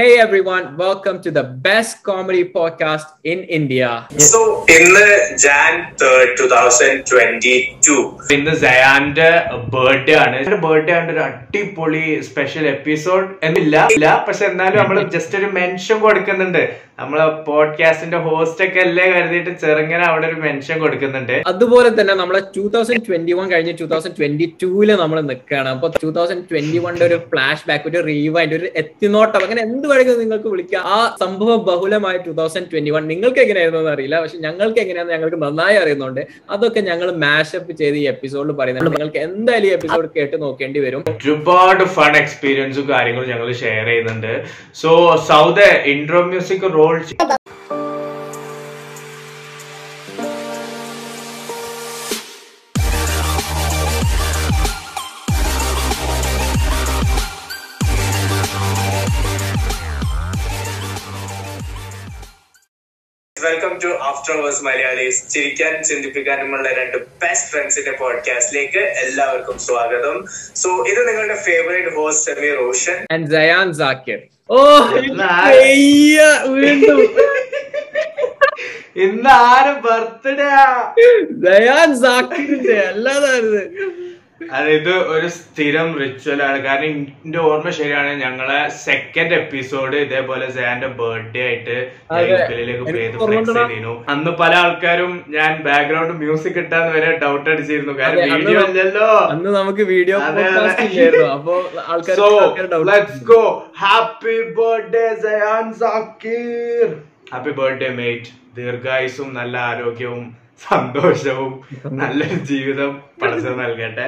Hey everyone, welcome to the best comedy podcast in India. So, in the Jan 3rd, 2022. In the Zayan's birthday. Our birthday and a very special episode. And we just a mention. We have a podcast and a host. We have a mention. That's why we have 2021 and 2022. We have 2021 flashback, rewind. നിങ്ങൾക്ക് വിളിക്കാം. ആ സംഭവം ബഹുലമായ 2021 നിങ്ങൾക്ക് എങ്ങനെയായിരുന്നു അറിയില്ല, പക്ഷെ ഞങ്ങൾക്ക് എങ്ങനെയാണെന്ന് ഞങ്ങൾക്ക് നന്നായി അറിയുന്നുണ്ട്. അതൊക്കെ ഞങ്ങൾ മാഷപ്പ് ചെയ്ത് ഈ എപ്പിസോഡിൽ പറയുന്നുണ്ട്. നിങ്ങൾക്ക് എന്തായാലും ഈ എപ്പിസോഡ് കേട്ട് നോക്കേണ്ടി വരും. ഒരുപാട് ഫൺ എക്സ്പീരിയൻസും കാര്യങ്ങളും ഞങ്ങൾ ഷെയർ ചെയ്യുന്നുണ്ട്. So Sauda intro music roll Welcome to After Hours Malayalis. ചിരിക്കാൻ ചിന്തിപ്പിക്കാനുമുള്ള രണ്ട് ബെസ്റ്റ് ഫ്രണ്ട്സിന്റെ പോഡ്കാസ്റ്റിലേക്ക് എല്ലാവർക്കും സ്വാഗതം. സോ ഇത് നിങ്ങളുടെ favourite host Sameer Roshan and Sayan Zakir. ഇന്ന് ആരും ബർത്ത്ഡേ സയാൻ സാക്കിറിന്റെ അല്ലാതായിരുന്നു. അതായത് ഒരു സ്ഥിരം റിച്വൽ ആണ്. കാരണം എന്റെ ഓർമ്മ ശരിയാണ്, ഞങ്ങളെ സെക്കൻഡ് എപ്പിസോഡ് ഇതേപോലെ സയാന്റെ ബർത്ത്ഡേ ആയിട്ട് ചെയ്തു. അന്ന് പല ആൾക്കാരും ഞാൻ ബാക്ക്ഗ്രൗണ്ട് മ്യൂസിക് ഇട്ടാന്ന് വരെ ഡൗട്ട് അടിച്ചിരുന്നു. കാരണം വീഡിയോ അല്ലല്ലോ അന്ന് നമുക്ക് വീഡിയോ. അപ്പൊ happy birthday Sayan Zakir, happy birthday mate. ദീർഘായുസും നല്ല ആരോഗ്യവും സന്തോഷവും നല്ലൊരു ജീവിതം പടച്ചു നൽകട്ടെ.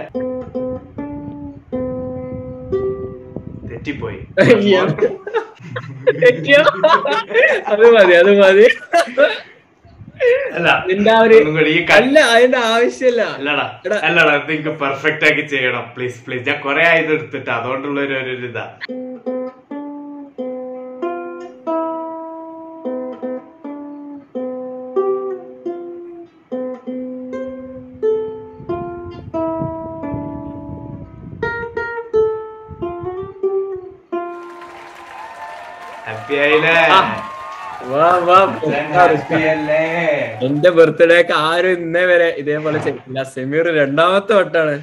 തെറ്റിപ്പോയി, അത് മതി അത് മതി. പെർഫെക്റ്റ് ആക്കി ചെയ്യണം പ്ലീസ് പ്ലീസ്. ഞാൻ കൊറേ ആയത് എടുത്തിട്ട് അതുകൊണ്ടുള്ള ഒരു ഇതാ. എന്റെ ബർത്ത്ഡേ ഒക്കെ ആരും ഇന്നേ വരെ ഇതേപോലെ ചെയ്തില്ല. സമീർ രണ്ടാമത്തെ വട്ടാണ്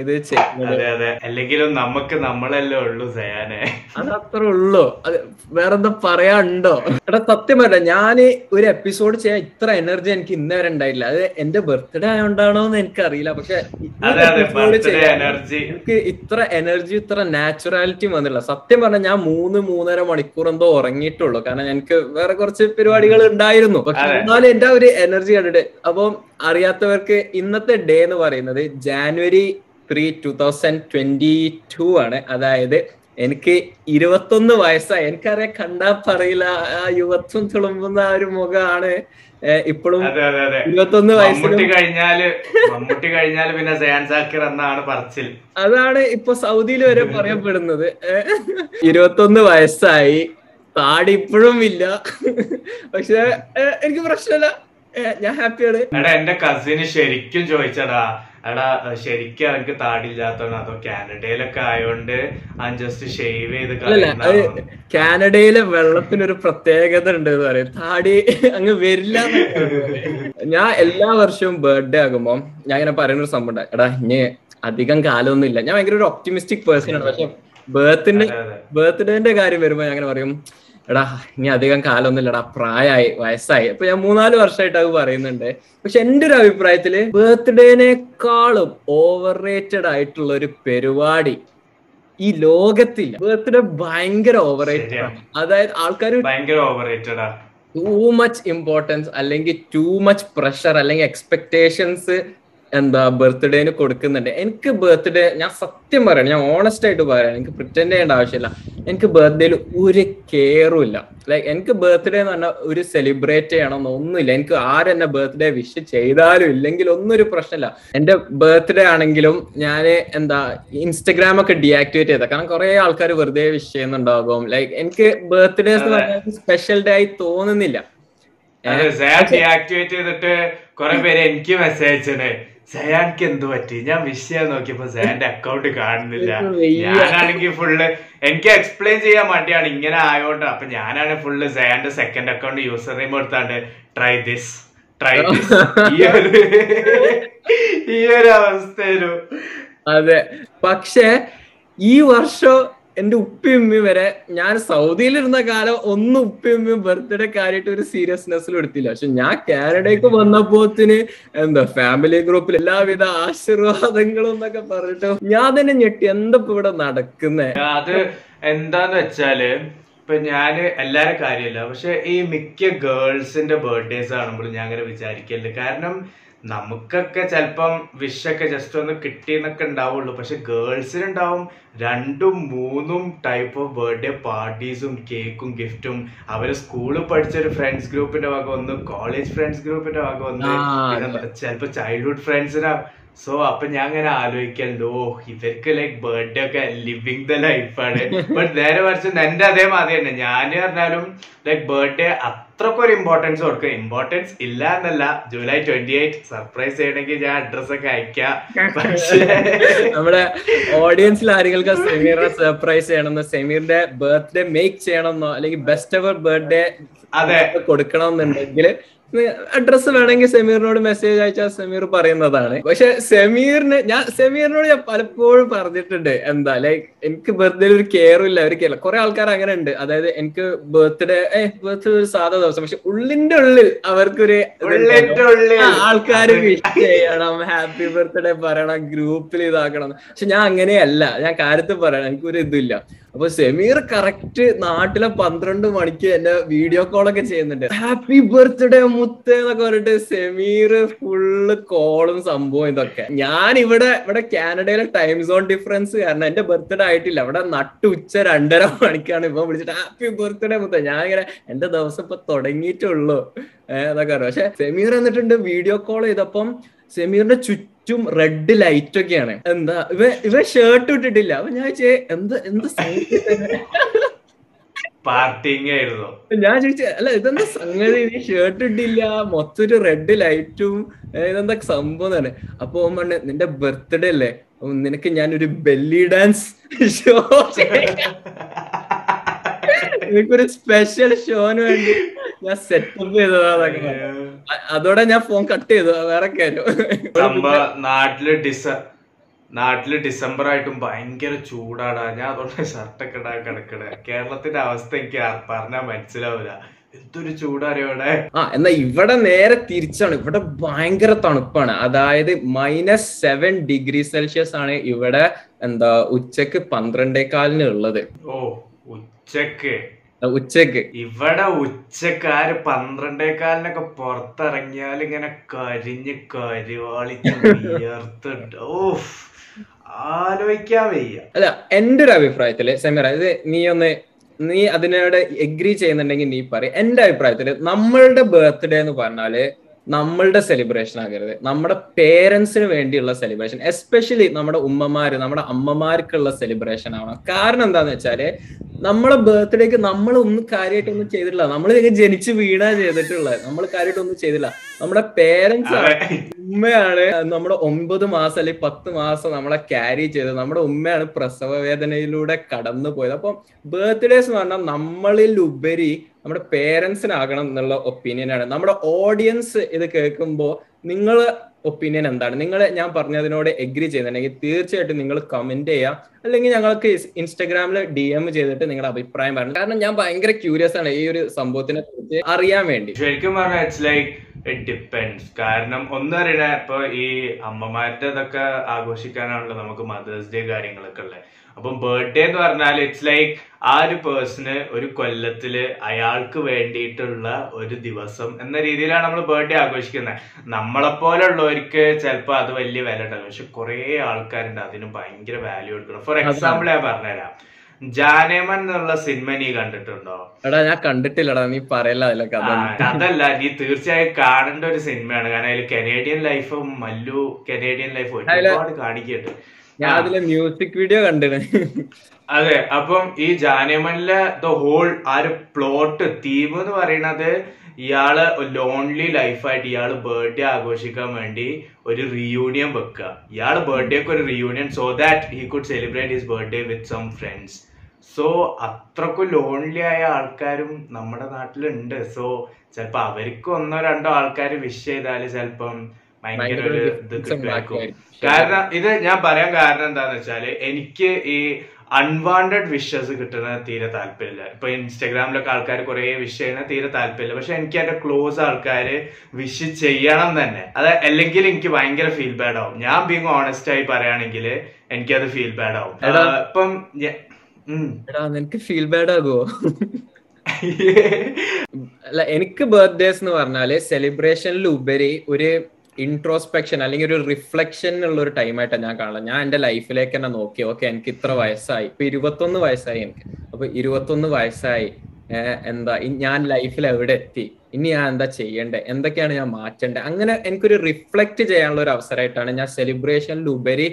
ഇത് ചെയ്യുന്നത്. അല്ലെങ്കിലും നമുക്ക് നമ്മളല്ലേ ഉള്ളു സയാനെ, അതത്ര ഉള്ളു. അത് വേറെന്താ പറയാണ്ടോ? എടാ സത്യം പറ, ഞാൻ ഒരു എപ്പിസോഡ് ചെയ്യാൻ ഇത്ര എനർജി എനിക്ക് ഇന്നേ വരെ ഉണ്ടായില്ല. അത് എന്റെ ബർത്ത്ഡേ ആയോണ്ടാണോ എന്ന് എനിക്കറിയില്ല, പക്ഷെ എനിക്ക് ഇത്ര എനർജി ഇത്ര നാച്ചുറാലിറ്റി വന്നില്ല. സത്യം പറഞ്ഞാൽ ഞാൻ 3-3.5 മണിക്കൂർ എന്തോ ഉറങ്ങിയിട്ടുള്ളൂ. കാരണം എനിക്ക് വേറെ കുറച്ച് പരിപാടികൾ ഉണ്ടായിരുന്നു. പക്ഷെ എന്നാലും എന്റെ ഒരു എനർജി കണ്ടിട്ട്. അപ്പം അറിയാത്തവർക്ക് ഇന്നത്തെ ഡേ എന്ന് പറയുന്നത് January 3, 2022 ആണ്. അതായത് എനിക്ക് 21 വയസ്സായി. എനിക്കറിയാം, കണ്ടാ പറയില്ല, ആ യുവത്വം തുളുമ്പുന്ന ആ ഒരു മുഖമാണ് ഇപ്പോഴും. 21 വയസ്സ് കഴിഞ്ഞാല് പിന്നെ സയാൻ സാക്കിർ എന്നാണ് പറച്ചിൽ. അതാണ് ഇപ്പൊ സൗദിയിൽ വരെ പറയപ്പെടുന്നത്. 21 വയസ്സായി, താടി ഇപ്പോഴും ഇല്ല, പക്ഷെ എനിക്ക് പ്രശ്നമില്ല, ഞാൻ ഹാപ്പിയാണ്. എടാ എന്റെ കസിന് ശരിക്കും ചോദിച്ചടാ, എടാ ശരിക്കും എനിക്ക് താടില്ലാത്തതാണ് അതോ കാനഡയിലൊക്കെ ആയോണ്ട് ആ ജസ്റ്റ് ഷേവ് ചെയ്ത്. കാനഡയിലെ വെള്ളത്തിനൊരു പ്രത്യേകത ഉണ്ട് എന്ന് പറയും, താടി അങ്ങ് വരില്ല. ഞാൻ എല്ലാ വർഷവും ബർത്ത്ഡേ ആകുമ്പോ ഞാൻ ഇങ്ങനെ പറയുന്നൊരു സംഭവം ഉണ്ടായി, എടാ ഇനി അധികം കാലമൊന്നും ഇല്ല. ഞാൻ ഭയങ്കര ഒരു ഒപ്റ്റിമിസ്റ്റിക് പേഴ്സൺ ആണ്. പക്ഷെ ബർത്ത്ഡേന്റെ കാര്യം വരുമ്പോ ഞാൻ അങ്ങനെ പറയും, എടാ ഇനി അധികം കാലമൊന്നുമില്ലടാ, പ്രായമായി വയസ്സായി. അപ്പൊ ഞാൻ 3-4 വർഷമായിട്ട് അത് പറയുന്നുണ്ട്. പക്ഷെ എന്റെ ഒരു അഭിപ്രായത്തില് ബർത്ത്ഡേനേക്കാളും ഓവർ റേറ്റഡ് ആയിട്ടുള്ള ഒരു പരിപാടി ഈ ലോകത്തില്ല. ബർത്ത്ഡേ ഭയങ്കര ഓവർ റേറ്റഡ് ആണ്. അതായത് ആൾക്കാർ ടൂ മച്ച് ഇമ്പോർട്ടൻസ് അല്ലെങ്കിൽ ടൂ മച്ച് പ്രഷർ അല്ലെങ്കിൽ എക്സ്പെക്ടേഷൻസ് ബർത്ത്ഡേന് കൊടുക്കുന്നുണ്ട്. എനിക്ക് ബർത്ത്ഡേ, ഞാൻ സത്യം പറയണം, ഞാൻ ഓണസ്റ്റ് ആയിട്ട് പറയാം, എനിക്ക് പ്രിറ്റൻഡ് ചെയ്യേണ്ട ആവശ്യമില്ല. എനിക്ക് ബർത്ത്ഡേയിൽ ഒരു കെയറും ഇല്ല. ലൈക്ക് എനിക്ക് ബർത്ത്ഡേ എന്ന് പറഞ്ഞാൽ ഒരു സെലിബ്രേറ്റ് ചെയ്യണമെന്ന് ഒന്നുമില്ല. എനിക്ക് ആരെന്നെ ബർത്ത്ഡേ വിഷ് ചെയ്താലും ഇല്ലെങ്കിൽ ഒന്നും ഒരു പ്രശ്നമില്ല. എന്റെ ബർത്ത്ഡേ ആണെങ്കിലും ഞാൻ ഇൻസ്റ്റഗ്രാമൊക്കെ ഡിയാക്ടിവേറ്റ് ചെയ്ത, കാരണം കുറെ ആൾക്കാർ വെറുതെ വിഷ് ചെയ്യുന്നുണ്ടാകും. ലൈക്ക് എനിക്ക് ബർത്ത്ഡേസ് എന്ന് പറഞ്ഞാൽ സ്പെഷ്യൽ ഡേ ആയി തോന്നുന്നില്ല. ഡിയാക്ടിവേറ്റ് ചെയ്തിട്ട് കുറെ പേര് എനിക്ക് മെസ്സേജ് സയാൻക്ക് എന്ത് പറ്റി? ഞാൻ വിഷ് ചെയ്യാൻ നോക്കിയപ്പോ സയാന്റെ അക്കൗണ്ട് കാണുന്നില്ല. ഞാനാണെങ്കിൽ ഫുള്ള് എനിക്ക് എക്സ്പ്ലെയിൻ ചെയ്യാൻ വേണ്ടിയാണ് ഇങ്ങനെ ആയോട്ടോ. അപ്പൊ ഞാനാണ് ഫുള്ള് സയാന്റെ സെക്കൻഡ് അക്കൗണ്ട് യൂസർ നെയിം കൊടുത്താണ്ട് ട്രൈ ദിസ് ഈ ഒരു അവസ്ഥയിലു. അതെ, പക്ഷെ ഈ വർഷം എന്റെ ഉപ്പിയമ്മി വരെ, ഞാൻ സൗദിയിലിരുന്ന കാലം ഒന്നും ഉപ്പിയമ്മയും ബർത്ത്ഡേ കാര്യമായിട്ട് ഒരു സീരിയസ്നെസ്സിൽ എടുത്തില്ല. പക്ഷെ ഞാൻ കാനഡയ്ക്ക് വന്നപ്പോത്തിന് എന്താ ഫാമിലി ഗ്രൂപ്പിൽ എല്ലാവിധ ആശീർവാദങ്ങളും എന്നൊക്കെ പറഞ്ഞിട്ട് ഞാൻ തന്നെ ഞെട്ടി, എന്താ ഇപ്പൊ ഇവിടെ നടക്കുന്നേ. അത് എന്താന്ന് വെച്ചാല് ഇപ്പൊ ഞാന് എല്ലാരും കാര്യമില്ല, പക്ഷെ ഈ മിക്ക ഗേൾസിന്റെ ബർത്ത്ഡേസ് ആകുമ്പോൾ ഞാൻ അങ്ങനെ വിചാരിക്കല്ലേ, കാരണം നമുക്കൊക്കെ ചിലപ്പം വിഷൊക്കെ ജസ്റ്റ് ഒന്ന് കിട്ടിയെന്നൊക്കെ ഉണ്ടാവുള്ളൂ, പക്ഷെ ഗേൾസിനുണ്ടാവും 2-3 ടൈപ്പ് ഓഫ് ബർത്ത്ഡേ പാർട്ടീസും കേക്കും ഗിഫ്റ്റും. അവര് സ്കൂളിൽ പഠിച്ചൊരു ഫ്രണ്ട്സ് ഗ്രൂപ്പിന്റെ ഭാഗം ഒന്ന്, കോളേജ് ഫ്രണ്ട്സ് ഗ്രൂപ്പിന്റെ ഭാഗം ഒന്ന്, ചിലപ്പോ ചൈൽഡ്ഹുഡ് ഫ്രണ്ട്സിനാ. സോ അപ്പൊ ഞാൻ അങ്ങനെ ആലോചിക്കല്ലോ, ഇവർക്ക് ലൈക്ക് ബർത്ത്ഡേ ഒക്കെ ലിവിങ് ദ ലൈഫാണ്. ബട്ട് നേരെ മറിച്ച് എന്റെ അതേമാതിരി തന്നെ ഞാൻ പറഞ്ഞാലും ലൈക്ക് ബർത്ത്ഡേ അത്രക്കൊരു ഇമ്പോർട്ടൻസ് കൊടുക്കുക. ഇമ്പോർട്ടൻസ് ഇല്ല എന്നല്ല, ജൂലൈ 28 സർപ്രൈസ് ചെയ്യണമെങ്കിൽ ഞാൻ അഡ്രസ്സൊക്കെ അയക്കാം. പക്ഷേ നമ്മുടെ ഓഡിയൻസിൽ ആരെങ്കിലും സെമീറിനെ സർപ്രൈസ് ചെയ്യണമെന്നോ സെമീറിന്റെ ബർത്ത്ഡേ മേക്ക് ചെയ്യണമെന്നോ അല്ലെങ്കിൽ ബെസ്റ്റ് എവർ ബർത്ത്ഡേ അതെ കൊടുക്കണം എന്നുണ്ടെങ്കിൽ അഡ്രസ് വേണമെങ്കിൽ സെമീറിനോട് മെസ്സേജ് അയച്ചാൽ സെമീർ പറയുന്നതാണ്. പക്ഷെ സെമീറിനോട് ഞാൻ പലപ്പോഴും പറഞ്ഞിട്ടുണ്ട്, എന്താ ലൈക്ക് എനിക്ക് ബർത്ത്ഡേ ഒരു കെയറും ഇല്ല, ഒരു കെയറില്ല. കുറെ ആൾക്കാർ അങ്ങനെ ഉണ്ട്, അതായത് എനിക്ക് ബർത്ത്ഡേ ഒരു സാധാ ദിവസം, പക്ഷെ ഉള്ളിന്റെ ഉള്ളിൽ അവർക്കൊരു ആൾക്കാർ വിഷ് ചെയ്യണം, ഹാപ്പി ബർത്ത്ഡേ പറയണം, ഗ്രൂപ്പിൽ ഇതാക്കണം. പക്ഷെ ഞാൻ അങ്ങനെയല്ല, ഞാൻ കാര്യത്തിൽ പറയണം, എനിക്കൊരു ഇതില്ല. അപ്പൊ സെമീർ കറക്റ്റ് നാട്ടിലെ 12 മണിക്ക് എന്നെ വീഡിയോ കോളൊക്കെ ചെയ്യുന്നുണ്ട്, ഹാപ്പി ബർത്ത്ഡേ മുത്ത് എന്നൊക്കെ പറഞ്ഞിട്ട് സെമീർ ഫുള്ള് കോളും സംഭവം ഇതൊക്കെ. ഞാൻ ഇവിടെ കാനഡയിലെ ടൈം സോൺ ഡിഫറൻസ് കാരണം എന്റെ ബർത്ത്ഡേ ആയിട്ടില്ല, അവിടെ 2:30 മണിക്കാണ് ഇപ്പൊ വിളിച്ചിട്ട് ഹാപ്പി ബർത്ത്ഡേ മുത്ത്. ഞാൻ ഇങ്ങനെ എന്റെ ദിവസം ഇപ്പൊ തുടങ്ങിയിട്ടുള്ളൂ എന്നൊക്കെ പറഞ്ഞു. പക്ഷെ സെമീർ എന്നിട്ടുണ്ട് വീഡിയോ കോൾ ചെയ്തപ്പം സെമീറിന്റെ ചുറ്റും റെഡ് ലൈറ്റ് ഒക്കെയാണ്. എന്താ ഇവ ഷർട്ട് ഇട്ടിട്ടില്ല. അപ്പൊ ഞാൻ എന്ത് ഞാൻ ചോദിച്ചു, അല്ല ഇതെന്താ സംഗതി, ഇനി ഷർട്ട് ഇട്ടില്ല, മൊത്തം ഒരു റെഡ് ലൈറ്റും ഇതെന്താ സംഭവം തന്നെ. അപ്പൊ മണ്ണെ നിന്റെ ബർത്ത്ഡേ അല്ലേ, നിനക്ക് ഞാനൊരു ബെല്ലി ഡാൻസ് ഷോ, എനിക്കൊരു സ്പെഷ്യൽ ഷോന് വേണ്ടി ഞാൻ സെറ്റപ്പ് ചെയ്തതാ. അതോടെ ഞാൻ ഫോൺ കട്ട് ചെയ്തു. വേറെ നാട്ടില് ഡിസംബർ ആയിട്ടും ഭയങ്കര ചൂടാടാ. ഞാൻ അതുകൊണ്ട് ഷർട്ടൊക്കെ ഇടാൻ കിടക്കണേ. കേരളത്തിന്റെ അവസ്ഥ എനിക്ക് പറഞ്ഞാൽ മനസ്സിലാവില്ല, എന്തൊരു ചൂടാറിയോ ഇവിടെ. ആ എന്നാ ഇവിടെ നേരെ തിരിച്ചാണ്, ഇവിടെ ഭയങ്കര തണുപ്പാണ്. അതായത് -7 ഡിഗ്രി സെൽഷ്യസ് ആണ് ഇവിടെ എന്താ ഉച്ചക്ക് 12:15 ഉള്ളത്. ഓ ഉച്ചക്ക് ഇവിടെ ഉച്ചക്കാര് 12:15 പുറത്തിറങ്ങിയാൽ ഇങ്ങനെ കരിഞ്ഞ് കരിവാളിച്ച് വിയർത്തിട്ട് ഓഫ്, ആലോചിക്കാൻ വയ്യ. അല്ല എന്റെ ഒരു അഭിപ്രായത്തില് സമീറ, ഇത് നീ അതിനോട് എഗ്രി ചെയ്യുന്നുണ്ടെങ്കിൽ നീ പറയും. എന്റെ അഭിപ്രായത്തില് നമ്മളുടെ ബർത്ത്ഡേ എന്ന് പറഞ്ഞാല് നമ്മളുടെ സെലിബ്രേഷൻ ആകരുത്, നമ്മുടെ പേരൻസിന് വേണ്ടിയുള്ള സെലിബ്രേഷൻ, എസ്പെഷ്യലി നമ്മുടെ ഉമ്മമാര്, നമ്മുടെ അമ്മമാർക്കുള്ള സെലിബ്രേഷൻ ആവണം. കാരണം എന്താന്ന് വെച്ചാല് നമ്മളെ ബർത്ത്ഡേക്ക് നമ്മളൊന്നും കാര്യമായിട്ടൊന്നും ചെയ്തിട്ടില്ല, നമ്മൾ ജനിച്ച് വീണാ ചെയ്തിട്ടുള്ളത്, നമ്മൾ കാര്യമായിട്ടൊന്നും ചെയ്തില്ല. നമ്മുടെ പേരൻസ് ഉമ്മയാണ് നമ്മുടെ 9 മാസം അല്ലെങ്കിൽ 10 മാസം നമ്മളെ ക്യാരി ചെയ്തത്, നമ്മുടെ ഉമ്മയാണ് പ്രസവ വേദനയിലൂടെ കടന്നു പോയത്. അപ്പം ബർത്ത്ഡേസ് എന്ന് പറഞ്ഞാൽ നമ്മളിലുപരി നമ്മുടെ പേരൻസിനാകണം എന്നുള്ള ഒപ്പീനിയനാണ്. നമ്മുടെ ഓഡിയൻസ് ഇത് കേൾക്കുമ്പോൾ നിങ്ങൾ ഒപ്പീനിയൻ എന്താണ്? നിങ്ങൾ ഞാൻ പറഞ്ഞതിനോട് എഗ്രി ചെയ്യുന്നുണ്ടെങ്കിൽ തീർച്ചയായിട്ടും നിങ്ങൾ കമന്റ് ചെയ്യാം, അല്ലെങ്കിൽ ഞങ്ങൾക്ക് ഇൻസ്റ്റാഗ്രാമിൽ DM ചെയ്തിട്ട് നിങ്ങളുടെ അഭിപ്രായം പറയണം. കാരണം ഞാൻ ഭയങ്കര ക്യൂരിയസ് ആണ് ഈ ഒരു സംഭവത്തിനെ കുറിച്ച് അറിയാൻ വേണ്ടി. ശരിക്കും പറഞ്ഞാൽ ഇറ്റ്സ് ലൈക്ക് ഇറ്റ് ഡിപ്പെൻഡ്സ്. കാരണം ഒന്നറിയണേ, ഇപ്പൊ ഈ അമ്മമാരുടെ ഇതൊക്കെ ആഘോഷിക്കാനാണല്ലോ നമുക്ക് മദേഴ്സ് ഡേ കാര്യങ്ങളൊക്കെ ഉള്ളത്. അപ്പം ബർത്ത്ഡേ എന്ന് പറഞ്ഞാൽ ഇറ്റ്സ് ലൈക്ക് ആ ഒരു പേഴ്സണ് ഒരു കൊല്ലത്തില് അയാൾക്ക് വേണ്ടിയിട്ടുള്ള ഒരു ദിവസം എന്ന രീതിയിലാണ് നമ്മൾ ബർത്ത്ഡേ ആഘോഷിക്കുന്നത്. നമ്മളെപ്പോലുള്ളവർക്ക് ചിലപ്പോൾ അത് വലിയ വില ഉണ്ടാകും, പക്ഷെ കുറേ ആൾക്കാരുണ്ട് അതിന് ഭയങ്കര വാല്യൂ കൊടുക്കണം. ഫോർ എക്സാമ്പിൾ ഞാൻ പറഞ്ഞുതരാം, ജാനേമൻ എന്നുള്ള സിനിമ നീ കണ്ടിട്ടുണ്ടോ? എടാ ഞാൻ കണ്ടിട്ടില്ലടാ, നീ പറയല്ല അതിലെ കഥ. അതല്ല, നീ തീർച്ചയായും കാണേണ്ട ഒരു സിനിമയാണ്. കാരണം അതിൽ കനേഡിയൻ ലൈഫും മല്ലു കനേഡിയൻ ലൈഫും ഒരുപാട് കാണിക്കുന്നുണ്ട്. ഞാൻ അതിലെ മ്യൂസിക് വീഡിയോ കണ്ടിരുന്നു. അതെ, അപ്പം ഈ ജാനേമനിലെ ദ ഹോൾ ആ ഒരു പ്ലോട്ട് തീം എന്ന് പറയുന്നത് ഇയാള് ലോൺലി ലൈഫായിട്ട് ഇയാള് ബർത്ത്ഡേ ആഘോഷിക്കാൻ വേണ്ടി ഒരു റീയൂണിയൻ വെക്കുക. ഇയാള് ബർത്ത്ഡേക്ക് ഒരു reunion so that he could celebrate his birthday with some friends. So അത്രക്കും ലോൺലി ആയ ആൾക്കാരും നമ്മുടെ നാട്ടിലുണ്ട്. സോ ചിലപ്പോൾ അവർക്ക് ഒന്നോ രണ്ടോ ആൾക്കാർ വിഷ് ചെയ്താല് ചിലപ്പം ഭയങ്കര ഒരു ഇത് കിട്ടുമായിരിക്കും. കാരണം ഇത് ഞാൻ പറയാൻ കാരണം എന്താന്ന് വെച്ചാല് എനിക്ക് ഈ അൺവാണ്ടഡ് വിഷസ് കിട്ടുന്നത് തീരെ താല്പര്യമില്ല. ഇപ്പൊ ഇൻസ്റ്റാഗ്രാമിലൊക്കെ ആൾക്കാർ കുറെ വിഷ് ചെയ്യുന്നത് തീരെ താല്പര്യമില്ല. പക്ഷെ എനിക്ക് എന്റെ ക്ലോസ് ആൾക്കാര് വിഷ് ചെയ്യണം തന്നെ, അത് അല്ലെങ്കിൽ എനിക്ക് ഭയങ്കര ഫീൽ ബാഡ് ആവും. ഞാൻ ബീങ് ഓണസ്റ്റ് ആയി പറയുകയാണെങ്കിൽ എനിക്കത് ഫീൽ ബാഡ് ആവും. ഇപ്പം നിനക്ക് ഫീൽ ബാഡ് ആകുമോ? അല്ല, എനിക്ക് ബർത്ത്ഡേസ് എന്ന് പറഞ്ഞാല് സെലിബ്രേഷനിൽ ഉപരി ഒരു ഇൻട്രോസ്പെക്ഷൻ അല്ലെങ്കിൽ ഒരു റിഫ്ലക്ഷൻ ഉള്ള ഒരു ടൈമായിട്ടാണ് ഞാൻ കാണുന്നത്. ഞാൻ എന്റെ ലൈഫിലേക്ക് തന്നെ നോക്കി, ഓക്കെ എനിക്ക് ഇത്ര വയസ്സായി, ഇപ്പൊ 21 വയസ്സായി എനിക്ക്. അപ്പൊ 21 വയസ്സായി എന്താ ഞാൻ ലൈഫിൽ എവിടെ എത്തി, ഇനി ഞാൻ എന്താ ചെയ്യേണ്ടത്, എന്തൊക്കെയാണ് ഞാൻ മാറ്റേണ്ടത്, അങ്ങനെ എനിക്കൊരു റിഫ്ലക്ട് ചെയ്യാനുള്ള ഒരു അവസരമായിട്ടാണ് ഞാൻ സെലിബ്രേഷനിലുപരി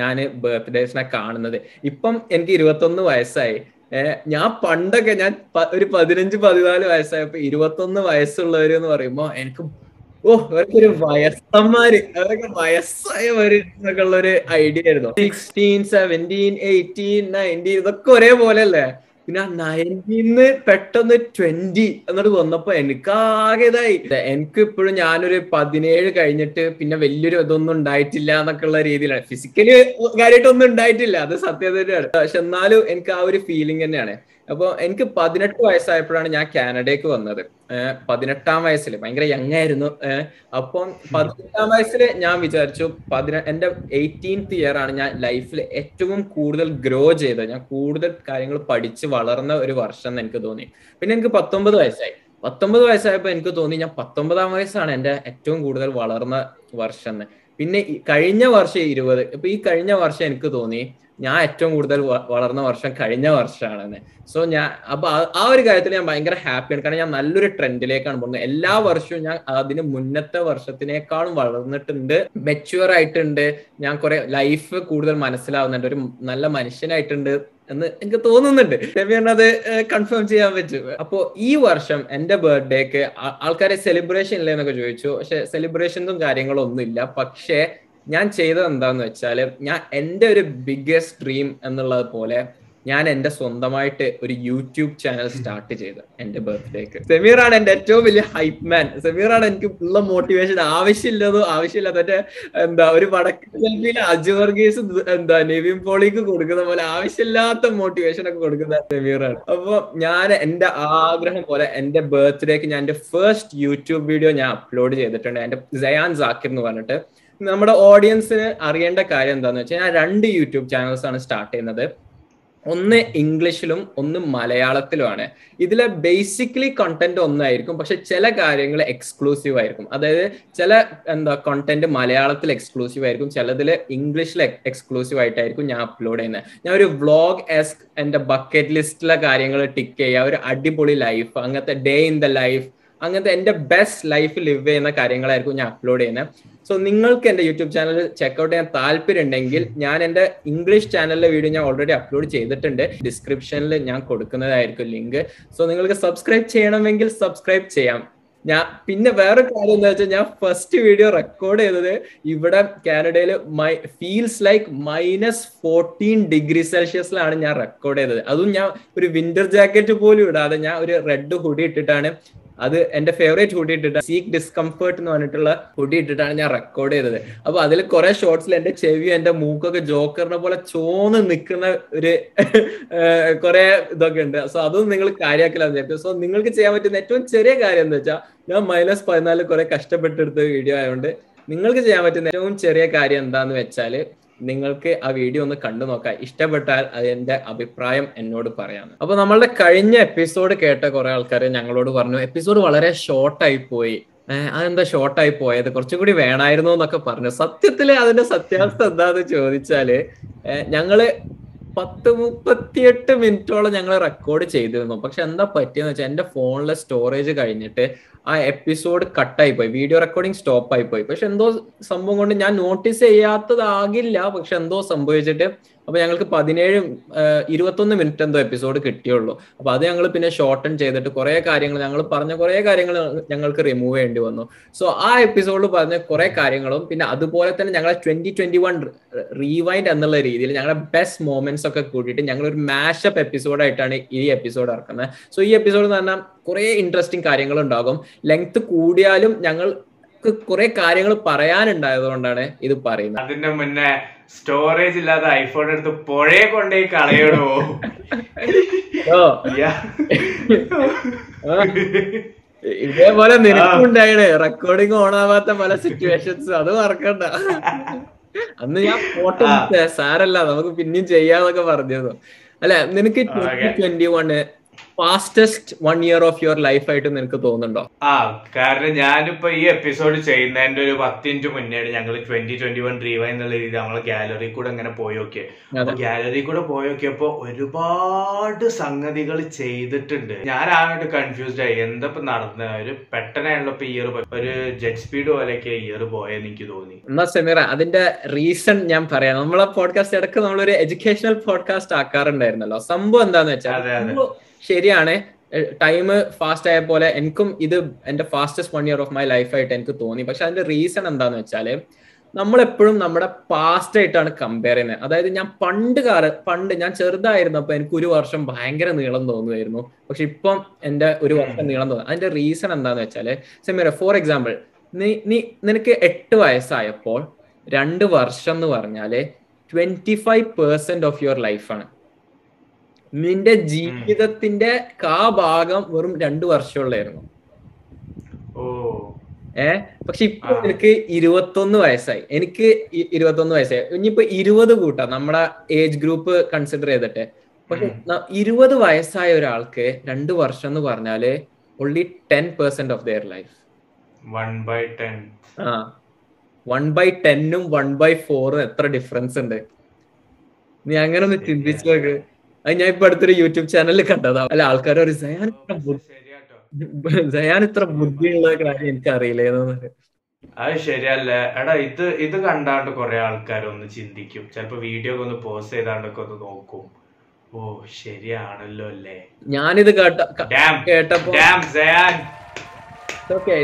ഞാൻ ബർത്ത്ഡേസിനെ കാണുന്നത്. ഇപ്പം എനിക്ക് 21 വയസ്സായി. ഞാൻ പണ്ടൊക്കെ ഞാൻ ഒരു 15-14 വയസ്സായപ്പോ 21 വയസ്സുള്ളവര് എന്ന് പറയുമ്പോ എനിക്ക് അവർക്കൊരു വയസ്സന്മാര്, അവരൊക്കെ വയസ്സായവര് എന്നൊക്കെ ഉള്ള ഒരു ഐഡിയ ആയിരുന്നു. 16, 17, 18, 19 ഇതൊക്കെ ഒരേപോലെ അല്ലേ. പിന്നെ 19 പെട്ടെന്ന് 20 എന്നിട്ട് വന്നപ്പോ എനിക്കാകെ ഇതായി. എനിക്കിപ്പോഴും ഞാനൊരു 17 കഴിഞ്ഞിട്ട് പിന്നെ വലിയൊരു ഇതൊന്നും ഉണ്ടായിട്ടില്ല എന്നൊക്കെ ഉള്ള രീതിയിലാണ്. ഫിസിക്കലി കാര്യമായിട്ടൊന്നും ഉണ്ടായിട്ടില്ല, അത് സത്യം തന്നെയാണ്. പക്ഷെ എന്നാലും എനിക്ക് ആ ഒരു ഫീലിംഗ് തന്നെയാണ്. അപ്പൊ എനിക്ക് 18 വയസ്സായപ്പോഴാണ് ഞാൻ കാനഡയ്ക്ക് വന്നത്. 18-ാം വയസ്സിൽ ഭയങ്കര യങ് ആയിരുന്നു. അപ്പം 18-ാം വയസ്സിൽ ഞാൻ വിചാരിച്ചു എന്റെ 18th year ആണ് ഞാൻ ലൈഫിൽ ഏറ്റവും കൂടുതൽ ഗ്രോ ചെയ്തത്, ഞാൻ കൂടുതൽ കാര്യങ്ങൾ പഠിച്ച് വളർന്ന ഒരു വർഷം എന്ന് എനിക്ക് തോന്നി. പിന്നെ എനിക്ക് 19 വയസ്സായി. 19 വയസ്സായപ്പോൾ എനിക്ക് തോന്നി ഞാൻ 19-ാം വയസ്സാണ് എന്റെ ഏറ്റവും കൂടുതൽ വളർന്ന വർഷം എന്ന്. പിന്നെ കഴിഞ്ഞ വർഷം 20. അപ്പൊ ഈ കഴിഞ്ഞ വർഷം എനിക്ക് തോന്നി ഞാൻ ഏറ്റവും കൂടുതൽ വളർന്ന വർഷം കഴിഞ്ഞ വർഷമാണെന്ന്. സോ ഞാൻ അപ്പൊ ആ ഒരു കാര്യത്തിൽ ഞാൻ ഭയങ്കര ഹാപ്പിയാണ്. കാരണം ഞാൻ നല്ലൊരു ട്രെൻഡിലേക്കാണ് പോകുന്നത്. എല്ലാ വർഷവും ഞാൻ അതിന് മുന്നത്തെ വർഷത്തിനേക്കാളും വളർന്നിട്ടുണ്ട്, മെച്യൂർ ആയിട്ടുണ്ട്, ഞാൻ കുറെ ലൈഫ് കൂടുതൽ മനസ്സിലാവുന്നുണ്ട്, ഒരു നല്ല മനുഷ്യനായിട്ടുണ്ട് എന്ന് എനിക്ക് തോന്നുന്നുണ്ട്. അത് കൺഫേം ചെയ്യാൻ പറ്റും. അപ്പോ ഈ വർഷം എന്റെ ബർത്ത്ഡേക്ക് ആൾക്കാരെ സെലിബ്രേഷൻ ഇല്ല എന്നൊക്കെ ചോദിച്ചു. പക്ഷെ സെലിബ്രേഷനും കാര്യങ്ങളും ഒന്നും ഇല്ല. പക്ഷേ ഞാൻ ചെയ്തത് എന്താന്ന് വെച്ചാല് ഞാൻ എൻ്റെ ഒരു ബിഗ്ഗസ്റ്റ് ഡ്രീം എന്നുള്ളത് പോലെ ഞാൻ എൻ്റെ സ്വന്തമായിട്ട് ഒരു യൂട്യൂബ് ചാനൽ സ്റ്റാർട്ട് ചെയ്തു എൻ്റെ ബർത്ത്ഡേക്ക്. സമീറാണ് എൻ്റെ ഏറ്റവും വലിയ ഹൈപ്പ് മാൻ. സമീറാണ് എനിക്ക് ഉള്ള മോട്ടിവേഷൻ. ആവശ്യമില്ലാത്ത എന്താ ഒരു വടക്കൻ അജു വർഗീസ് എന്താ നിവിൻ പോളിക്ക് കൊടുക്കുന്ന പോലെ ആവശ്യമില്ലാത്ത മോട്ടിവേഷൻ ഒക്കെ കൊടുക്കുന്ന സമീറാണ്. അപ്പൊ ഞാൻ എൻ്റെ ആഗ്രഹം പോലെ എൻ്റെ ബർത്ത്ഡേക്ക് ഞാൻ എൻ്റെ ഫസ്റ്റ് യൂട്യൂബ് വീഡിയോ ഞാൻ അപ്ലോഡ് ചെയ്തിട്ടുണ്ട്. എൻ്റെ സയാൻ സാക്കിർ എന്ന് പറഞ്ഞിട്ട്. നമ്മുടെ ഓഡിയൻസിന് അറിയേണ്ട കാര്യം എന്താണെന്ന് വെച്ചാൽ ഞാൻ 2 യൂട്യൂബ് ചാനൽസ് ആണ് സ്റ്റാർട്ട് ചെയ്യുന്നത്. ഒന്ന് ഇംഗ്ലീഷിലും ഒന്ന് മലയാളത്തിലുമാണ്. ഇതിലെ ബേസിക്കലി കണ്ടന്റ് ഒന്നായിരിക്കും, പക്ഷെ ചില കാര്യങ്ങൾ എക്സ്ക്ലൂസീവ് ആയിരിക്കും. അതായത് ചില കണ്ടന്റ് മലയാളത്തിൽ എക്സ്ക്ലൂസീവ് ആയിരിക്കും, ചിലതിൽ ഇംഗ്ലീഷിൽ എക്സ്ക്ലൂസീവ് ആയിട്ടായിരിക്കും ഞാൻ അപ്ലോഡ് ചെയ്യുന്നത്. ഞാൻ ഒരു വ്ളോഗ് എസ്ക് എൻ്റെ ബക്കറ്റ് ലിസ്റ്റിലെ കാര്യങ്ങൾ ടിക്ക് ചെയ്യുക, ഒരു അടിപൊളി ലൈഫ്, അങ്ങനത്തെ ഡേ ഇൻ ദ ലൈഫ്, അങ്ങനത്തെ എൻ്റെ ബെസ്റ്റ് ലൈഫ് ലിവ് ചെയ്യുന്ന കാര്യങ്ങളായിരിക്കും ഞാൻ അപ്ലോഡ് ചെയ്യുന്നത്. സോ നിങ്ങൾക്ക് എൻ്റെ യൂട്യൂബ് ചാനൽ ചെക്കൗട്ട് ചെയ്യാൻ താല്പര്യം ഉണ്ടെങ്കിൽ ഞാൻ എൻ്റെ ഇംഗ്ലീഷ് ചാനലിലെ വീഡിയോ ഞാൻ ഓൾറെഡി അപ്ലോഡ് ചെയ്തിട്ടുണ്ട്. ഡിസ്ക്രിപ്ഷനിൽ ഞാൻ കൊടുക്കുന്നതായിരിക്കും ലിങ്ക്. സോ നിങ്ങൾക്ക് സബ്സ്ക്രൈബ് ചെയ്യണമെങ്കിൽ സബ്സ്ക്രൈബ് ചെയ്യാം. ഞാൻ പിന്നെ വേറെ കാര്യം എന്താ വെച്ചാൽ ഞാൻ ഫസ്റ്റ് വീഡിയോ റെക്കോർഡ് ചെയ്തത് ഇവിടെ കാനഡയിൽ ഫീൽസ് ലൈക്ക് -14 ഡിഗ്രി സെൽഷ്യസിലാണ് ഞാൻ റെക്കോർഡ് ചെയ്തത്. അതും ഞാൻ ഒരു വിന്റർ ജാക്കറ്റ് പോലും ഇടാതെ ഞാൻ ഒരു റെഡ് ഹുഡി ഇട്ടിട്ടാണ്, അത് എന്റെ ഫേവറേറ്റ് ഹുഡി ഇട്ടിട്ടാണ്, സീക്ക് ഡിസ്കംഫേർട്ട് എന്ന് പറഞ്ഞിട്ടുള്ള ഹുഡി ഇട്ടിട്ടാണ് ഞാൻ റെക്കോർഡ് ചെയ്തത്. അപ്പൊ അതിൽ കുറെ ഷോർട്സിൽ എന്റെ ചെവി എന്റെ മൂക്കൊക്കെ ജോക്കറിനെ പോലെ ചോന്ന് നിൽക്കുന്ന ഒരു കുറെ ഇതൊക്കെ ഉണ്ട്. സോ അതൊന്നും നിങ്ങൾ കാര്യമാക്കില്ല വിചാരിക്കും. സോ നിങ്ങൾക്ക് ചെയ്യാൻ പറ്റുന്ന ഏറ്റവും ചെറിയ കാര്യം എന്താ വെച്ചാൽ ഞാൻ -14 കുറെ കഷ്ടപ്പെട്ടെടുത്ത വീഡിയോ ആയതുകൊണ്ട് നിങ്ങൾക്ക് ചെയ്യാൻ പറ്റുന്ന ഏറ്റവും ചെറിയ കാര്യം എന്താന്ന് വെച്ചാല് നിങ്ങൾക്ക് ആ വീഡിയോ ഒന്ന് കണ്ടു നോക്കാം. ഇഷ്ടപ്പെട്ടാൽ അതിന്റെ അഭിപ്രായം എന്നോട് പറയാം. അപ്പൊ നമ്മളുടെ കഴിഞ്ഞ എപ്പിസോഡ് കേട്ട കുറെ ആൾക്കാർ ഞങ്ങളോട് പറഞ്ഞു എപ്പിസോഡ് വളരെ ഷോർട്ടായി പോയി, അതെന്താ ഷോർട്ടായി പോയത്, കുറച്ചും കൂടി വേണമായിരുന്നു എന്നൊക്കെ പറഞ്ഞു. സത്യത്തില് അതിന്റെ സത്യാവസ്ഥ എന്താന്ന് ചോദിച്ചാല് ഞങ്ങള് 10-38 മിനിറ്റോളം ഞങ്ങൾ റെക്കോർഡ് ചെയ്തിരുന്നു. പക്ഷെ എന്താ പറ്റിയെന്ന് വെച്ചാൽ എൻ്റെ ഫോണിലെ സ്റ്റോറേജ് കഴിഞ്ഞിട്ട് ആ എപ്പിസോഡ് കട്ടായി പോയി, വീഡിയോ റെക്കോർഡിങ് സ്റ്റോപ്പ് ആയി പോയി. പക്ഷെ എന്തോ സംഭവം കൊണ്ട് ഞാൻ നോട്ടീസ് ചെയ്യാത്തതാകില്ല, പക്ഷെ എന്തോ സംഭവിച്ചിട്ട് അപ്പൊ ഞങ്ങൾക്ക് 17-21 മിനിറ്റ് എന്തോ എപ്പിസോഡ് കിട്ടിയുള്ളൂ. അപ്പൊ അത് ഞങ്ങൾ പിന്നെ ഷോർട്ടൺ ചെയ്തിട്ട് കുറെ കാര്യങ്ങൾ ഞങ്ങൾ പറഞ്ഞ കുറെ കാര്യങ്ങൾ ഞങ്ങൾക്ക് റിമൂവ് ചെയ്യേണ്ടി വന്നു. സോ ആ എപ്പിസോഡിൽ പറഞ്ഞ കുറെ കാര്യങ്ങളും പിന്നെ അതുപോലെ തന്നെ ഞങ്ങളെ 2021 റീവൈൻഡ് എന്നുള്ള രീതിയിൽ ഞങ്ങളുടെ ബെസ്റ്റ് മൊമെന്റ്സ് ഒക്കെ കൂട്ടിയിട്ട് ഞങ്ങളൊരു മാഷപ്പ് എപ്പിസോഡായിട്ടാണ് ഈ എപ്പിസോഡ് ഇറക്കുന്നത്. സോ ഈ എപ്പിസോഡ് എന്ന് പറഞ്ഞാൽ കുറെ ഇൻട്രസ്റ്റിംഗ് കാര്യങ്ങളുണ്ടാകും. ലെങ്ത് കൂടിയാലും ഞങ്ങൾ കുറെ കാര്യങ്ങൾ പറയാനുണ്ടായത് കൊണ്ടാണ് ഇത് പറയുന്നത്. അതിന്റെ മുന്നേ സ്റ്റോറേജ് ഇല്ലാത്ത ഐഫോൺ എടുത്ത് പുഴയെ കൊണ്ടേ കളയണോ? ഇതേപോലെ നിനക്കുണ്ടായത് റെക്കോർഡിംഗ് ഓണാവാത്ത പല സിറ്റുവേഷൻസ്, അത് മറക്കണ്ട. അന്ന് ഞാൻ ഫോട്ടോ സാരല്ല നമുക്ക് പിന്നെയും ചെയ്യാന്നൊക്കെ പറഞ്ഞത് അല്ലെ. നിനക്ക് 2021 ഫാസ്റ്റസ്റ്റ് 1 year ഓഫ് യുവർ ലൈഫായിട്ട് നിനക്ക് തോന്നുന്നുണ്ടോ? ആ, കാരണം ഞാനിപ്പോ ഈ എപ്പിസോഡ് ചെയ്യുന്നതിന്റെ ഒരു 10 minutes മുന്നേ ഞങ്ങൾ 2021 റീവൈൻഡ് എന്നുള്ള രീതിയിൽ നമ്മളെ ഗാലറി കൂടെ അങ്ങനെ പോയോക്കെ. അപ്പൊ ഗാലറി കൂടെ പോയോക്കിയപ്പോ ഒരുപാട് സംഗതികൾ ചെയ്തിട്ടുണ്ട്. ഞാൻ ആകെ കൺഫ്യൂസ്ഡ് ആയി, എന്താ ഇപ്പൊ നടന്ന ഒരു പെട്ടെന്നാണല്ലോ ഇപ്പൊ ഇയർ ഒരു ജെറ്റ് സ്പീഡ് പോലെയൊക്കെ ഇയർ പോയെന്ന് എനിക്ക് തോന്നി. എന്നാ സമീറ, അതിന്റെ റീസൺ ഞാൻ പറയാം. നമ്മളെ പോഡ്കാസ്റ്റ് ഇടക്ക് നമ്മളൊരു എഡ്യൂക്കേഷണൽ പോഡ്കാസ്റ്റ് ആക്കാറുണ്ടായിരുന്നല്ലോ. സംഭവം എന്താന്ന് വെച്ചാൽ, ശരിയാണ് ടൈം ഫാസ്റ്റ് ആയ പോലെ എനിക്കും ഇത് എന്റെ ഫാസ്റ്റസ്റ്റ് 1 year ഓഫ് മൈ ലൈഫായിട്ട് എനിക്ക് തോന്നി. പക്ഷെ അതിന്റെ റീസൺ എന്താന്ന് വെച്ചാല്, നമ്മളെപ്പോഴും നമ്മുടെ പാസ്റ്റ് ആയിട്ടാണ് കമ്പയർ ചെയ്യുന്നത്. അതായത് ഞാൻ പണ്ട് ഞാൻ ചെറുതായിരുന്നപ്പോ എനിക്ക് ഒരു വർഷം ഭയങ്കര നീളം തോന്നുമായിരുന്നു, പക്ഷെ ഇപ്പം എന്റെ ഒരു വർഷം നീളം തോന്നുന്നു. അതിന്റെ റീസൺ എന്താന്ന് വെച്ചാല് സമീറ, ഫോർ എക്സാമ്പിൾ നിനക്ക് 8 വയസ്സായപ്പോൾ 2 വർഷം എന്ന് പറഞ്ഞാല് 25% ഓഫ് യുവർ ലൈഫാണ്. നിന്റെ ജീവിതത്തിന്റെ കാ ഭാഗം വെറും 2 വർഷമുള്ളായിരുന്നു. പക്ഷെ ഇപ്പൊ എനിക്ക് 21 വയസ്സായി. ഇനിയിപ്പോ 20 കൂട്ടാം നമ്മുടെ ഏജ് ഗ്രൂപ്പ് കൺസിഡർ ചെയ്തിട്ട്. പക്ഷെ 20 വയസ്സായ ഒരാൾക്ക് 2 വർഷം എന്ന് പറഞ്ഞാല് only 10% ഓഫ് their life. 1/10. 1/10 ഉം 1/4 എത്ര ഡിഫറൻസ് ഉണ്ട്. നീ അങ്ങനെ ഒന്ന് ചിന്തിച്ചു നോക്ക്. ഞാൻ ഇപ്പൊ അടുത്തൊരു യൂട്യൂബ് ചാനലിൽ കണ്ടതാ, അല്ല ആൾക്കാർ ഒരു സയാൻ ഇത്ര ബുദ്ധിയുള്ള കാര്യം എനിക്ക് അറിയില്ലേന്ന്. അത് ശരിയല്ല എടാ. ഇത് കണ്ടാണ്ട് കൊറേ ആൾക്കാരൊന്ന് ചിന്തിക്കും, ചിലപ്പോ വീഡിയോ ഒക്കെ ഒന്ന് പോസ്റ്റ് ചെയ്താണ്ടൊക്കെ ഒന്ന് നോക്കും, ഓ ശരിയാണല്ലോ അല്ലേ. ഞാനിത് കേട്ടപ്പോ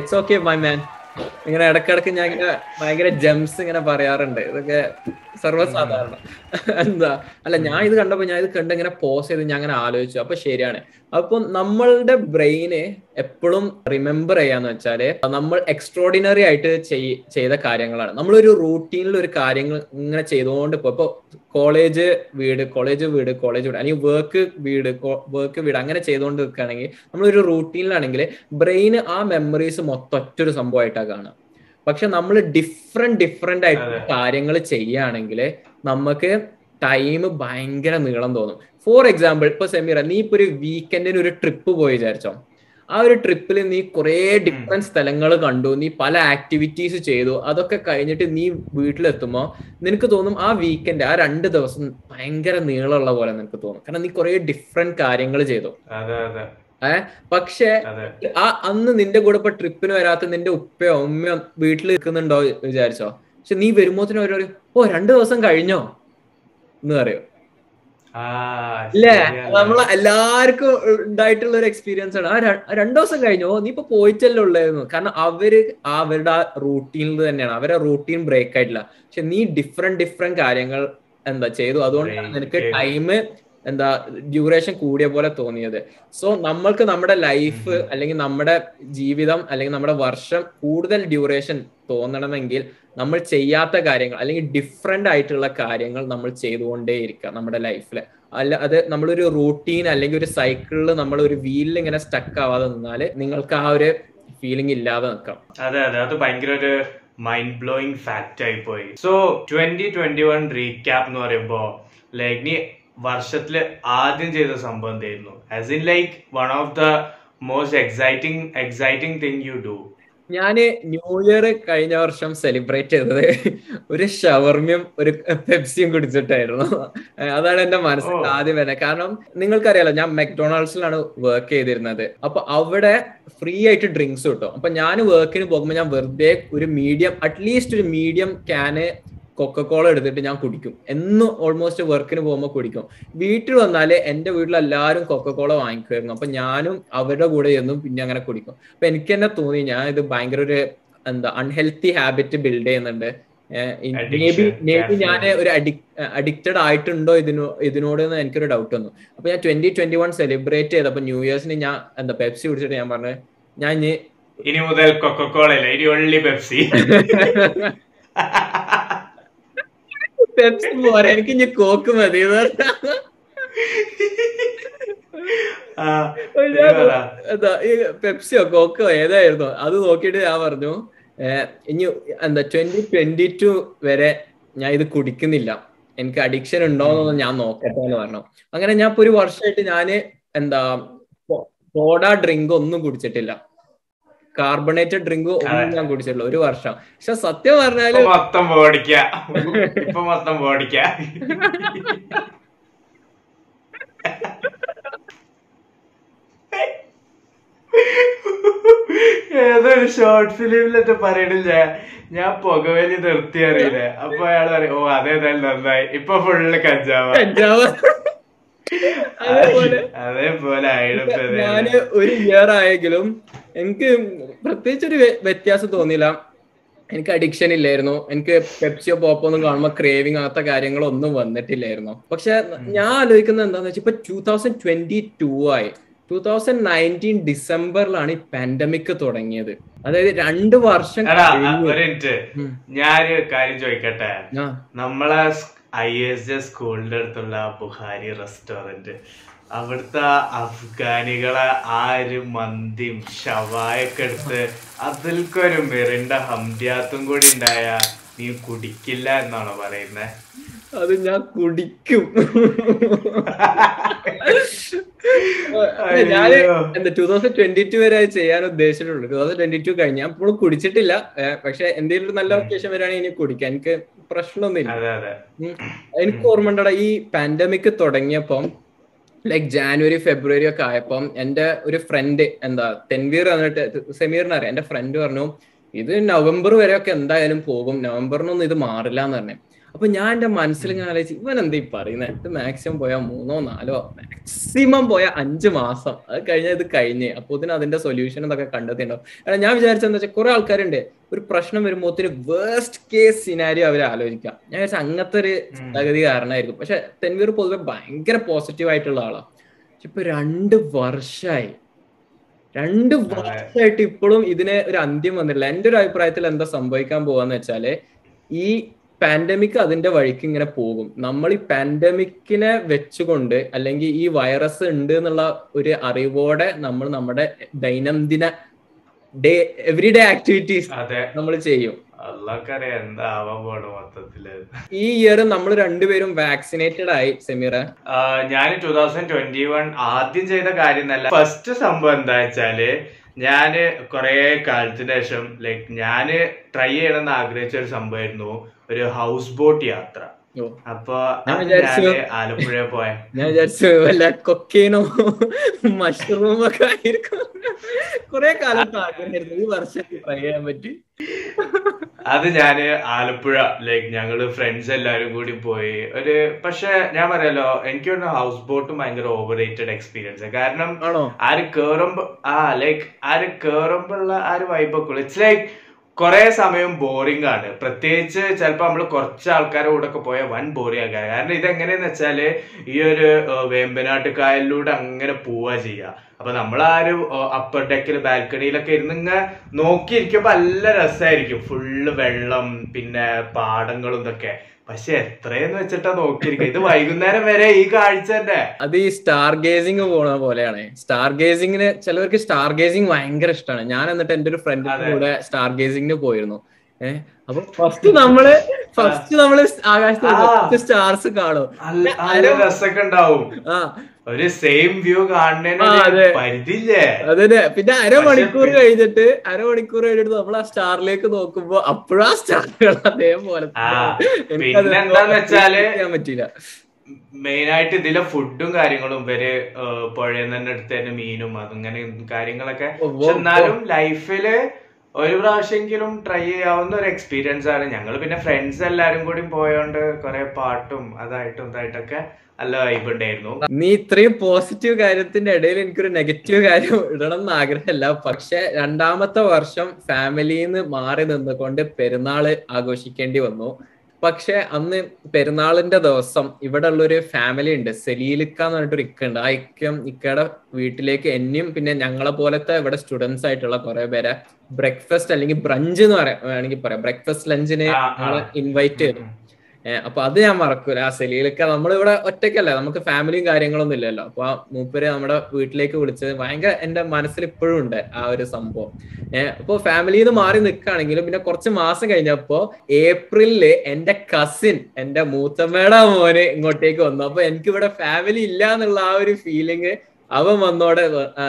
ഇറ്റ്സ് ഓക്കെ മൈ മാൻ. ഇങ്ങനെ ഇടക്കിടക്ക് ഞാൻ ഇങ്ങനെ ഭയങ്കര ജംസ് ഇങ്ങനെ പറയാറുണ്ട്. ഇതൊക്കെ സർവ്വസാധാരണ എന്താ അല്ല. ഞാൻ ഇത് കണ്ടപ്പോ ഇങ്ങനെ പോസ് ചെയ്ത് ഞാൻ അങ്ങനെ ആലോചിച്ചു, അപ്പൊ ശരിയാണ്. അപ്പൊ നമ്മളുടെ ബ്രെയിന് എപ്പോഴും റിമെമ്പർ ചെയ്യാന്ന് വെച്ചാല് നമ്മൾ എക്സ്ട്രോഡിനറി ആയിട്ട് ചെയ്ത കാര്യങ്ങളാണ്. നമ്മളൊരു റൂട്ടീനിൽ ഒരു കാര്യങ്ങൾ ഇങ്ങനെ ചെയ്തുകൊണ്ട് ഇപ്പൊ കോളേജ് വീട് അല്ലെങ്കിൽ വർക്ക് വീട് അങ്ങനെ ചെയ്തുകൊണ്ട് നിൽക്കുകയാണെങ്കിൽ, നമ്മളൊരു റൂട്ടീനിലാണെങ്കിൽ ബ്രെയിന് ആ മെമ്മറീസ് മൊത്തം ഒറ്റൊരു സംഭവമായിട്ടാണ് കാണുക. പക്ഷെ നമ്മൾ ഡിഫറെന്റ് ആയിട്ട് കാര്യങ്ങൾ ചെയ്യുകയാണെങ്കിൽ നമുക്ക് ടൈം ഭയങ്കര നീളം തോന്നും. ഫോർ എക്സാമ്പിൾ ഇപ്പൊ സമീറ, നീ ഇപ്പൊ ഒരു വീക്കെൻഡിന് ഒരു ട്രിപ്പ് പോയി വിചാരിച്ചോ. ആ ഒരു ട്രിപ്പിൽ നീ കുറെ ഡിഫറെന്റ് സ്ഥലങ്ങൾ കണ്ടു, നീ പല ആക്ടിവിറ്റീസ് ചെയ്തു. അതൊക്കെ കഴിഞ്ഞിട്ട് നീ വീട്ടിലെത്തുമ്പോ നിനക്ക് തോന്നും ആ വീക്കെൻഡ്, ആ 2 ദിവസം ഭയങ്കര നീളമുള്ള പോലെ നിനക്ക് തോന്നും, കാരണം നീ കുറെ ഡിഫറെന്റ് കാര്യങ്ങൾ ചെയ്തു. പക്ഷെ ആ അന്ന് നിന്റെ കൂടെ ഇപ്പൊ ട്രിപ്പിന് വരാത്ത നിന്റെ ഉപ്പയോ ഉമ്മയോ വീട്ടിൽ നിൽക്കുന്നുണ്ടോ വിചാരിച്ചോ. പക്ഷെ നീ വരുമ്പോത്തിന് അവർ പറയും, ഓ 2 ദിവസം കഴിഞ്ഞോ എന്ന് പറയോ. ഇല്ലേ, നമ്മൾ എല്ലാവർക്കും ഉണ്ടായിട്ടുള്ള ഒരു എക്സ്പീരിയൻസ് ആണ്. 2 ദിവസം കഴിഞ്ഞോ, നീ ഇപ്പൊ പോയിട്ടല്ലേ ഉള്ളായിരുന്നു. കാരണം അവര് അവരുടെ ആ റൂട്ടീനിൽ തന്നെയാണ്, അവരുടെ റൂട്ടീൻ ബ്രേക്ക് ആയിട്ടില്ല. പക്ഷെ നീ ഡിഫറെന്റ് കാര്യങ്ങൾ എന്താ ചെയ്തു, അതുകൊണ്ടാണ് നിനക്ക് ടൈം ഡ്യൂറേഷൻ കൂടിയ പോലെ തോന്നിയത്. സോ നമ്മൾക്ക് നമ്മുടെ ലൈഫ് അല്ലെങ്കിൽ നമ്മുടെ ജീവിതം അല്ലെങ്കിൽ നമ്മുടെ വർഷം കൂടുതൽ ഡ്യൂറേഷൻ തോന്നണമെങ്കിൽ നമ്മൾ ചെയ്യാത്ത കാര്യങ്ങൾ അല്ലെങ്കിൽ ഡിഫറെന്റ് ആയിട്ടുള്ള കാര്യങ്ങൾ നമ്മൾ ചെയ്തുകൊണ്ടേയിരിക്കുക നമ്മുടെ ലൈഫിൽ. അല്ല അത് നമ്മളൊരു റൂട്ടീൻ അല്ലെങ്കിൽ ഒരു സൈക്കിളിൽ നമ്മൾ ഒരു വീലിൽ ഇങ്ങനെ സ്റ്റക്ക് ആവാതെ നിന്നാൽ നിങ്ങൾക്ക് ആ ഒരു ഫീലിംഗ് ഇല്ലാതെ നിൽക്കാം. അതെ അതെ, അത് ഭയങ്കര ഒരു മൈൻഡ് ബ്ലോയിങ് ഫാക്റ്റ് ആയി പോയി. സോ 2021 റീക്യാപ്പ് എന്ന് പറയുമ്പോ ലൈക്ക് വർഷത്തില് ആദ്യം ചെയ്ത സംഭവം എന്തായിരുന്നു? As in like one of the most exciting thing you do. ഞാന് ന്യൂ ഇയർ കഴിഞ്ഞ വർഷം സെലിബ്രേറ്റ് ചെയ്തത് ഒരു ഷവർമയും ഒരു പെപ്സിയും കുടിച്ചിട്ടായിരുന്നു. അതാണ് എന്റെ മനസ്സിൽ ആദ്യം വരുന്നത്. കാരണം നിങ്ങൾക്കറിയാലോ, ഞാൻ മെക്ഡൊണാൾഡ്സിലാണ് വർക്ക് ചെയ്തിരുന്നത്. അപ്പൊ അവിടെ ഫ്രീ ആയിട്ട് ഡ്രിങ്ക്സ് കിട്ടും. അപ്പൊ ഞാൻ വർക്കിന് പോകുമ്പോൾ ഞാൻ വെറുതെ ഒരു മീഡിയം, അറ്റ്ലീസ്റ്റ് ഒരു മീഡിയം ക്യാന് കൊക്കക്കോള എടുത്തിട്ട് ഞാൻ കുടിക്കും, എന്നും ഓൾമോസ്റ്റ് വർക്കിന് പോകുമ്പോൾ കുടിക്കും. വീട്ടിൽ വന്നാല് എൻ്റെ വീട്ടിലെല്ലാവരും കൊക്കക്കോള വാങ്ങിക്കുമായിരുന്നു. അപ്പൊ ഞാനും അവരുടെ കൂടെ എന്നും പിന്നെ അങ്ങനെ കുടിക്കും. അപ്പൊ എനിക്ക് തന്നെ തോന്നി ഞാൻ ഇത് ഭയങ്കര ഒരു എന്താ അൺഹെൽത്തി ഹാബിറ്റ് ബിൽഡ് ചെയ്യുന്നുണ്ട്. ഞാൻ ഒരു അഡിക്റ്റഡ് ആയിട്ടുണ്ടോ ഇതിനോട് എന്ന് എനിക്കൊരു ഡൗട്ട് വന്നു. അപ്പൊ ഞാൻ 2021 സെലിബ്രേറ്റ് ചെയ്തപ്പോ ന്യൂ ഇയേഴ്സിന് ഞാൻ എന്താ പെപ്സി കുടിച്ചിട്ട് ഞാൻ പറഞ്ഞത് ഞാൻ ഇനി മുതൽ കൊക്കക്കോളല്ല, ഇനി only പെപ്സി, പെപ്സി പോരാ എനിക്ക് ഇനി കോക്ക് മതി. എന്താ ഈ പെപ്സിയോ കോക്കോ ഏതായിരുന്നു അത് നോക്കിയിട്ട് ഞാൻ പറഞ്ഞു ഇനി എന്താ 2022 വരെ ഞാൻ ഇത് കുടിക്കുന്നില്ല, എനിക്ക് അഡിക്ഷൻ ഉണ്ടോന്നൊന്നും ഞാൻ നോക്കട്ടെ എന്ന് പറഞ്ഞു. അങ്ങനെ ഞാൻ ഇപ്പൊ ഒരു വർഷമായിട്ട് ഞാന് എന്താ സോഡ ഡ്രിങ്ക് ഒന്നും കുടിച്ചിട്ടില്ല, കാർബണേറ്റഡ് ഡ്രിങ്ക് ഒന്നും ഞാൻ കുടിച്ചിട്ടില്ല ഒരു വർഷം. പക്ഷെ സത്യം പറഞ്ഞാല് ഏതൊരു ഷോർട്ട് ഫിലിമിലൊക്കെ പറയണില്ലേ ഞാൻ പുകവലി നിർത്തി അറിയില്ലേ, അപ്പൊ അയാൾ പറയും ഓ അതേതായാലും നന്നായി ഇപ്പൊ ഫുള്ള് കഞ്ചാവ്. അതേപോലെ ഞാന് ഒരു ഇയർ ആയെങ്കിലും എനിക്ക് പ്രത്യേകിച്ചൊരു വ്യത്യാസം തോന്നിയില്ല. എനിക്ക് അഡിക്ഷൻ ഇല്ലായിരുന്നു, എനിക്ക് പെപ്സിയോ പോപ്പോ ഒന്നും കാണുമ്പോ ക്രേവിംഗ് അങ്ങനത്തെ കാര്യങ്ങളൊന്നും വന്നിട്ടില്ലായിരുന്നു. പക്ഷെ ഞാൻ ആലോചിക്കുന്നത് എന്താന്ന് വെച്ചാൽ ഇപ്പൊ 2022 ആയി, 2019 ഡിസംബറിലാണ് ഈ പാൻഡമിക് തുടങ്ങിയത്. അതായത് 2 വർഷം. ഞാനൊരു കാര്യം ചോദിക്കട്ടെ, നമ്മളെ ISJ സ്കൂളിന്റെ അടുത്തുള്ള ബുഹാരി റെസ്റ്റോറന്റ്, അവിടുത്തെ അഫ്ഗാനികളെ ആ ഒരു മന്തിയും ഷവായൊക്കെ എടുത്ത് അതിൽക്കൊരു മെറിന്റെ ഹംദിയാത്തും കൂടി ഉണ്ടായ നീ കുടിക്കില്ല എന്നാണോ പറയുന്നേ? അത് ഞാൻ കുടിക്കും. ഞാൻ എന്താ 2022 വരെ ചെയ്യാൻ ഉദ്ദേശിച്ചിട്ടുള്ളൂ. 2022 കഴിഞ്ഞ് ഞാൻ ഇപ്പോൾ കുടിച്ചിട്ടില്ല. പക്ഷെ എന്തെങ്കിലും ഒരു നല്ല ഒക്കേഷൻ വരികയാണെങ്കിൽ ഇനി കുടിക്കാം, എനിക്ക് പ്രശ്നമൊന്നുമില്ല. എനിക്ക് ഓർമ്മ ഈ പാൻഡമിക് തുടങ്ങിയപ്പം ലൈക് ജാനുവരി ഫെബ്രുവരി ഒക്കെ ആയപ്പം എൻ്റെ ഒരു ഫ്രണ്ട് എന്താ തെൻവീർ എന്നിട്ട് സമീറിനറിയാം, എൻ്റെ ഫ്രണ്ട് പറഞ്ഞു ഇത് നവംബർ വരെ ഒക്കെ എന്തായാലും പോകും, നവംബറിനൊന്നും ഇത് മാറില്ല എന്ന് പറഞ്ഞു. അപ്പൊ ഞാൻ എന്റെ മനസ്സിൽ ഇങ്ങനെ ആലോചിച്ചു ഇവൻ എന്താ പറയുന്നത്, ഇത് മാക്സിമം പോയാൽ 3-4 മാക്സിമം പോയാൽ 5 മാസം, അത് കഴിഞ്ഞാൽ ഇത് കഴിഞ്ഞ് അപ്പൊ ഇതിന് അതിന്റെ സൊല്യൂഷൻ എന്നൊക്കെ കണ്ടെത്തിയിട്ടുണ്ടാവും. കാരണം ഞാൻ വിചാരിച്ചെന്താ വെച്ചാൽ കുറെ ആൾക്കാരുണ്ട് ഒരു പ്രശ്നം വരുമ്പോൾ ഒത്തിരി വേർസ്റ്റ് കേസ് സിനാരിയോ അവർ ആലോചിക്കാം. ഞാൻ വിചാരിച്ചാൽ അങ്ങനത്തെ ഒരു തകതി കാരണമായിരിക്കും. പക്ഷെ തെൻവീർ പൊതുവെ ഭയങ്കര പോസിറ്റീവ് ആയിട്ടുള്ള ആളാണ്. പക്ഷെ ഇപ്പൊ 2 വർഷമായി, 2 വർഷമായിട്ട് ഇപ്പോഴും ഇതിന് ഒരു അന്ത്യം വന്നിട്ടില്ല. എൻ്റെ ഒരു അഭിപ്രായത്തിൽ എന്താ സംഭവിക്കാൻ പോവാന്ന് വെച്ചാല് ഈ പാൻഡമിക് അതിന്റെ വഴിക്ക് ഇങ്ങനെ പോകും. നമ്മൾ ഈ പാൻഡമിക്കിനെ വെച്ചുകൊണ്ട് അല്ലെങ്കിൽ ഈ വൈറസ് ഉണ്ട് എന്നുള്ള ഒരു അറിവോടെ നമ്മൾ നമ്മുടെ ദൈനംദിന എവറിഡേ ആക്ടിവിറ്റീസ് നമ്മൾ ചെയ്യും. ഈ ഇയർ നമ്മൾ രണ്ടുപേരും വാക്സിനേറ്റഡ് ആയി. സമീറ, ഞാൻ 2021 ആദ്യം ചെയ്ത കാര്യം എന്നല്ല, ഫസ്റ്റ് സംഭവം എന്താ വെച്ചാല് ഞാന് കൊറേ കാലത്തിന് ശേഷം ലൈക് ഞാന് ട്രൈ ചെയ്യണമെന്ന് ആഗ്രഹിച്ച ഒരു സംഭവമായിരുന്നു ഒരു ഹൗസ് ബോട്ട് യാത്ര. അപ്പൊ ആലപ്പുഴ പോയ ഞാൻ വിചാരിച്ചു വല്ല കൊക്കൈനോ മഷ്റൂം ഒക്കെ ആയിരിക്കും, കൊറേ കാലത്ത് ആഗ്രഹമായിരുന്നു, ഈ വർഷം ട്രൈ ചെയ്യാൻ പറ്റി. അത് ഞാന് ആലപ്പുഴ ലൈക് ഞങ്ങള് ഫ്രണ്ട്സ് എല്ലാരും കൂടി പോയി ഒരു, പക്ഷെ ഞാൻ പറയാലോ എനിക്ക് തോന്നുന്നു ഹൗസ് ബോട്ടും ഭയങ്കര ഓവർ റേറ്റഡ് എക്സ്പീരിയൻസ്. കാരണം ആര് കേറുമ്പോ ലൈക് ആര് കേറുമ്പോള്ള ആ ഒരു വൈബൊക്കെ ഇറ്റ്സ് ലൈക്ക് കുറെ സമയം ബോറിംഗ് ആണ്. പ്രത്യേകിച്ച് ചിലപ്പോൾ നമ്മൾ കുറച്ച് ആൾക്കാരുടെ കൂടെ ഒക്കെ പോയാൽ വൻ ബോറിംഗ് ആൾക്കാർ. കാരണം ഇതെങ്ങനെയെന്ന് വെച്ചാല് ഈ ഒരു വേമ്പനാട്ട് കായലിലൂടെ അങ്ങനെ പോവുക ചെയ്യുക. അപ്പൊ നമ്മൾ ആ ഒരു അപ്പർ ഡെക്കിൽ ബാൽക്കണിയിലൊക്കെ ഇരുന്ന് ഇങ്ങനെ നോക്കിയിരിക്കുമ്പോ നല്ല രസമായിരിക്കും, ഫുള്ള് വെള്ളം പിന്നെ പാടങ്ങളും ഇതൊക്കെ. പക്ഷെ എത്രയെന്ന് വെച്ചിട്ടാ നോക്കിയിരിക്കുക, ഇത് വൈകുന്നേരം വരെ ഈ കാഴ്ച തന്നെ. അത് ഈ സ്റ്റാർ ഗേസിംഗ് പോണ പോലെയാണ്. സ്റ്റാർ ഗേസിംഗിന് ചിലവർക്ക് സ്റ്റാർ ഗേസിംഗ് ഭയങ്കര ഇഷ്ടമാണ്. ഞാൻ എന്നിട്ട് എന്റെ ഒരു ഫ്രണ്ടിന്റെ കൂടെ സ്റ്റാർ ഗേസിംഗിന് പോയിരുന്നു. അപ്പൊ ഫസ്റ്റ് നമ്മള് ആകാശത്ത് സ്റ്റാർസ് കാണും, രസമൊക്കെ ഉണ്ടാവും, ഒരു സെയിം വ്യൂ കാണുന്നതിന് പരിധിയില്ലേ. അതെ, പിന്നെ അരമണിക്കൂർ കഴിഞ്ഞിട്ട് നമ്മൾ ആ സ്റ്റാറിലേക്ക് നോക്കുമ്പോ അപ്പോഴാ സ്റ്റാറുകൾ അതേപോലെ. പിന്നെ എന്താന്ന് വെച്ചാല് പറ്റില്ല. മെയിൻ ആയിട്ട് ഇതിലെ ഫുഡും കാര്യങ്ങളും ഇവര് പുഴയിൽ തന്നെ എടുത്തതിന് മീനും അങ്ങനെ കാര്യങ്ങളൊക്കെ. എന്നാലും ലൈഫില് ഒരു പ്രാവശ്യമെങ്കിലും ട്രൈ ചെയ്യാവുന്ന ഒരു എക്സ്പീരിയൻസ് ആണ്. ഞങ്ങൾ പിന്നെ ഫ്രണ്ട്സ് എല്ലാരും കൂടി പോയോണ്ട് കുറെ പാട്ടും അതായിട്ടും ഇതായിട്ടൊക്കെ നല്ല വൈബ് ഉണ്ടായിരുന്നു. നീ ഇത്രയും പോസിറ്റീവ് കാര്യത്തിന്റെ ഇടയിൽ എനിക്കൊരു നെഗറ്റീവ് കാര്യം ഇടണം എന്ന് ആഗ്രഹമല്ല, പക്ഷെ രണ്ടാമത്തെ വർഷം ഫാമിലിന്ന് മാറി നിന്നുകൊണ്ട് പെരുന്നാള് ആഘോഷിക്കേണ്ടി വന്നു. പക്ഷെ അന്ന് പെരുന്നാളിന്റെ ദിവസം ഇവിടെ ഉള്ളൊരു ഫാമിലി ഉണ്ട്, സെലീലിക്ക എന്ന് പറഞ്ഞിട്ടൊരു ഇക്ക ഉണ്ട്. ആ ഇക്കയുടെ വീട്ടിലേക്ക് എന്നെയും പിന്നെ ഞങ്ങളെ പോലത്തെ ഇവിടെ സ്റ്റുഡൻസ് ആയിട്ടുള്ള കുറെ പേരെ ബ്രേക്ക്ഫാസ്റ്റ് അല്ലെങ്കിൽ ബ്രഞ്ച് എന്ന് വേണമെങ്കിൽ പറയാം, ബ്രേക്ക്ഫാസ്റ്റ് ലഞ്ചിന് ആള് ഇൻവൈറ്റ് ചെയ്തു. അപ്പൊ അത് ഞാൻ മറക്കൂല. ആ സെലീലിക്ക നമ്മളിവിടെ ഒറ്റയ്ക്കല്ല, നമുക്ക് ഫാമിലിയും കാര്യങ്ങളൊന്നും ഇല്ലല്ലോ. അപ്പൊ ആ മൂപ്പര് നമ്മുടെ വീട്ടിലേക്ക് വിളിച്ചത് ഭയങ്കര എന്റെ മനസ്സിൽ ഇപ്പോഴും ഉണ്ട് ആ ഒരു സംഭവം. അപ്പൊ ഫാമിലിന്ന് മാറി നിൽക്കുകയാണെങ്കിലും പിന്നെ കുറച്ച് മാസം കഴിഞ്ഞപ്പോ ഏപ്രിലില് എന്റെ കസിൻ എന്റെ മൂത്തമ്മയുടെ മോന് ഇങ്ങോട്ടേക്ക് വന്നു. അപ്പൊ എനിക്കിവിടെ ഫാമിലി ഇല്ല എന്നുള്ള ആ ഒരു ഫീലിങ് അവൻ വന്നോടെ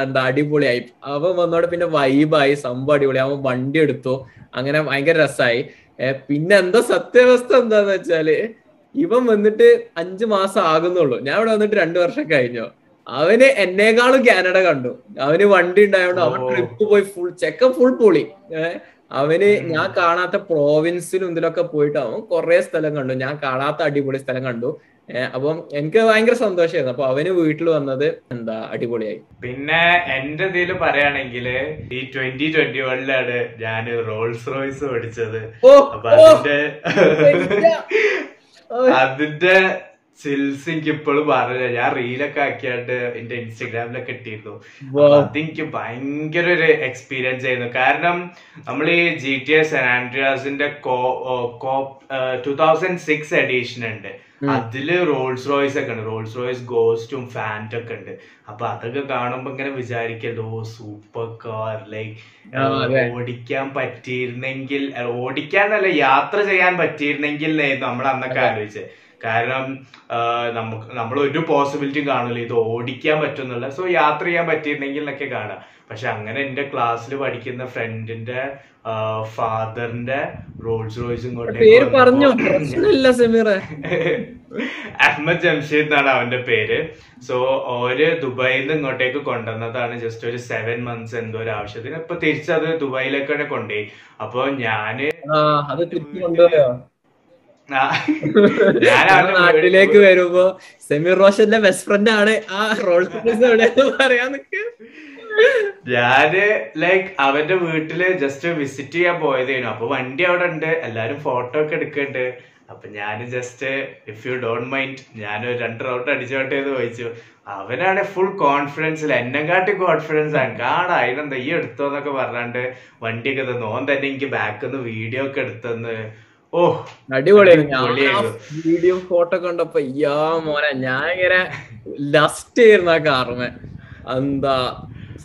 എന്താ അടിപൊളിയായി. അവൻ വന്നോടെ പിന്നെ വൈബായി, സംഭവം അടിപൊളിയായി. അവൻ വണ്ടി എടുത്തു, അങ്ങനെ ഭയങ്കര രസമായി. പിന്നെ എന്താ സത്യാവസ്ഥ എന്താന്ന് വെച്ചാല് ഇവൻ വന്നിട്ട് 5 മാസം ആകുന്നുള്ളൂ, ഞാൻ ഇവിടെ വന്നിട്ട് 2 വർഷം കഴിഞ്ഞു. അവന് എന്നേക്കാളും കാനഡ കണ്ടു. അവന് വണ്ടി ഉണ്ടായോണ്ട് അവൻ ട്രിപ്പ് പോയി, ഫുൾ പൊളി. അവന് ഞാൻ കാണാത്ത പ്രോവിൻസിലും ഇതിലൊക്കെ പോയിട്ട് അവൻ കുറെ സ്ഥലം കണ്ടു, ഞാൻ കാണാത്ത അടിപൊളി സ്ഥലം കണ്ടു. അപ്പം എനിക്ക് ഭയങ്കര സന്തോഷമായിരുന്നു. അപ്പൊ അവന് വീട്ടിൽ വന്നത് എന്താ അടിപൊളിയായി. പിന്നെ എന്റെ ഇതിൽ പറയുകയാണെങ്കിൽ ഈ 2021-ലാണ് ഞാൻ റോൾസ് റോയ്സ് മേടിച്ചത്. അപ്പൊ അതിന്റെ സിൽസ് എനിക്ക് ഇപ്പോഴും പറഞ്ഞില്ല. ഞാൻ റീലൊക്കെ ആക്കിയാണ്ട് എന്റെ ഇൻസ്റ്റഗ്രാമിലൊക്കെ ഇട്ടിരുന്നു. അതെനിക്ക് ഭയങ്കര ഒരു എക്സ്പീരിയൻസ് ആയിരുന്നു. കാരണം നമ്മൾ ഈ GTA സാൻ ആൻഡ്രിയാസിന്റെ 2006 എഡിഷൻ ഉണ്ട്, അതില് റോൾസ് റോയ്സ് ഒക്കെ ഉണ്ട്. റോൾസ് റോയ്സ് ഗോസ്റ്റും ഫാൻറ്റും ഒക്കെ ഉണ്ട്. അപ്പൊ അതൊക്കെ കാണുമ്പോ ഇങ്ങനെ വിചാരിക്കരുത്, ഓ സൂപ്പർ കാർ, ലൈക്ക് ഓടിക്കാൻ പറ്റിയിരുന്നെങ്കിൽ, ഓടിക്കാന്നല്ല യാത്ര ചെയ്യാൻ പറ്റിയിരുന്നെങ്കിൽ എന്നായിരുന്നു നമ്മൾ അന്നൊക്കെ ആലോചിച്ചത്. കാരണം നമ്മൾ ഒരു പോസിബിലിറ്റിയും കാണില്ല ഇത് ഓടിക്കാൻ പറ്റുന്നില്ല. സോ യാത്ര ചെയ്യാൻ പറ്റിയിരുന്നെങ്കിൽ എന്നൊക്കെ കാണാം. പക്ഷെ അങ്ങനെ എന്റെ ക്ലാസ്സിൽ പഠിക്കുന്ന ഫ്രണ്ടിന്റെ ഫാദറിന്റെ റോൾസ് റോയ്സും അഹ്മദ് ജംഷീദ് എന്നാണ് അവന്റെ പേര്. സോ ഓര് ദുബായിൽ നിന്ന് ഇങ്ങോട്ടേക്ക് കൊണ്ടുവന്നതാണ്, ജസ്റ്റ് ഒരു 7 months എന്തോ ഒരു ആവശ്യത്തിന്. ഇപ്പൊ തിരിച്ചത് ദുബായിലേക്കാണ് കൊണ്ടുപോയി. അപ്പൊ ഞാന് നാട്ടിലേക്ക് വരുമ്പോ സമീർ റോഷന്റെ ബെസ്റ്റ് ഫ്രണ്ട് ആണ് ആ റോൾസ് റോയ്സ് പറയാൻ. ഞാന് ലൈക്ക് അവന്റെ വീട്ടില് ജസ്റ്റ് വിസിറ്റ് ചെയ്യാൻ പോയതേനു. അപ്പൊ വണ്ടി അവിടെ ഉണ്ട്, എല്ലാരും ഫോട്ടോ ഒക്കെ എടുക്കുന്നുണ്ട്. അപ്പൊ ഞാൻ just if you don't mind ഞാനൊരു 2 റൗണ്ട് അടിച്ചോട്ടെ എന്ന് ചോദിച്ചു. അവനാണ് ഫുൾ കോൺഫിഡൻസിൽ, എന്നെക്കാട്ടി കോൺഫിഡൻസ് ആണ്. കാണാ അതിനെന്താ ഈ എടുത്തോന്നൊക്കെ പറഞ്ഞാണ്ട് വണ്ടിയൊക്കെ തന്നു. ഓൻ തന്നെ എനിക്ക് ബാക്കിന്ന് വീഡിയോ ഒക്കെ എടുത്തന്ന്. ഓ അടിപൊളിയായിരുന്നു. വീഡിയോ ഫോട്ടോ കണ്ടപ്പോ യാ മോനെ ഞാൻ ഇങ്ങനെ ലസ്റ്റ് ആയിരുന്നു ആ കാറിന്. എന്താ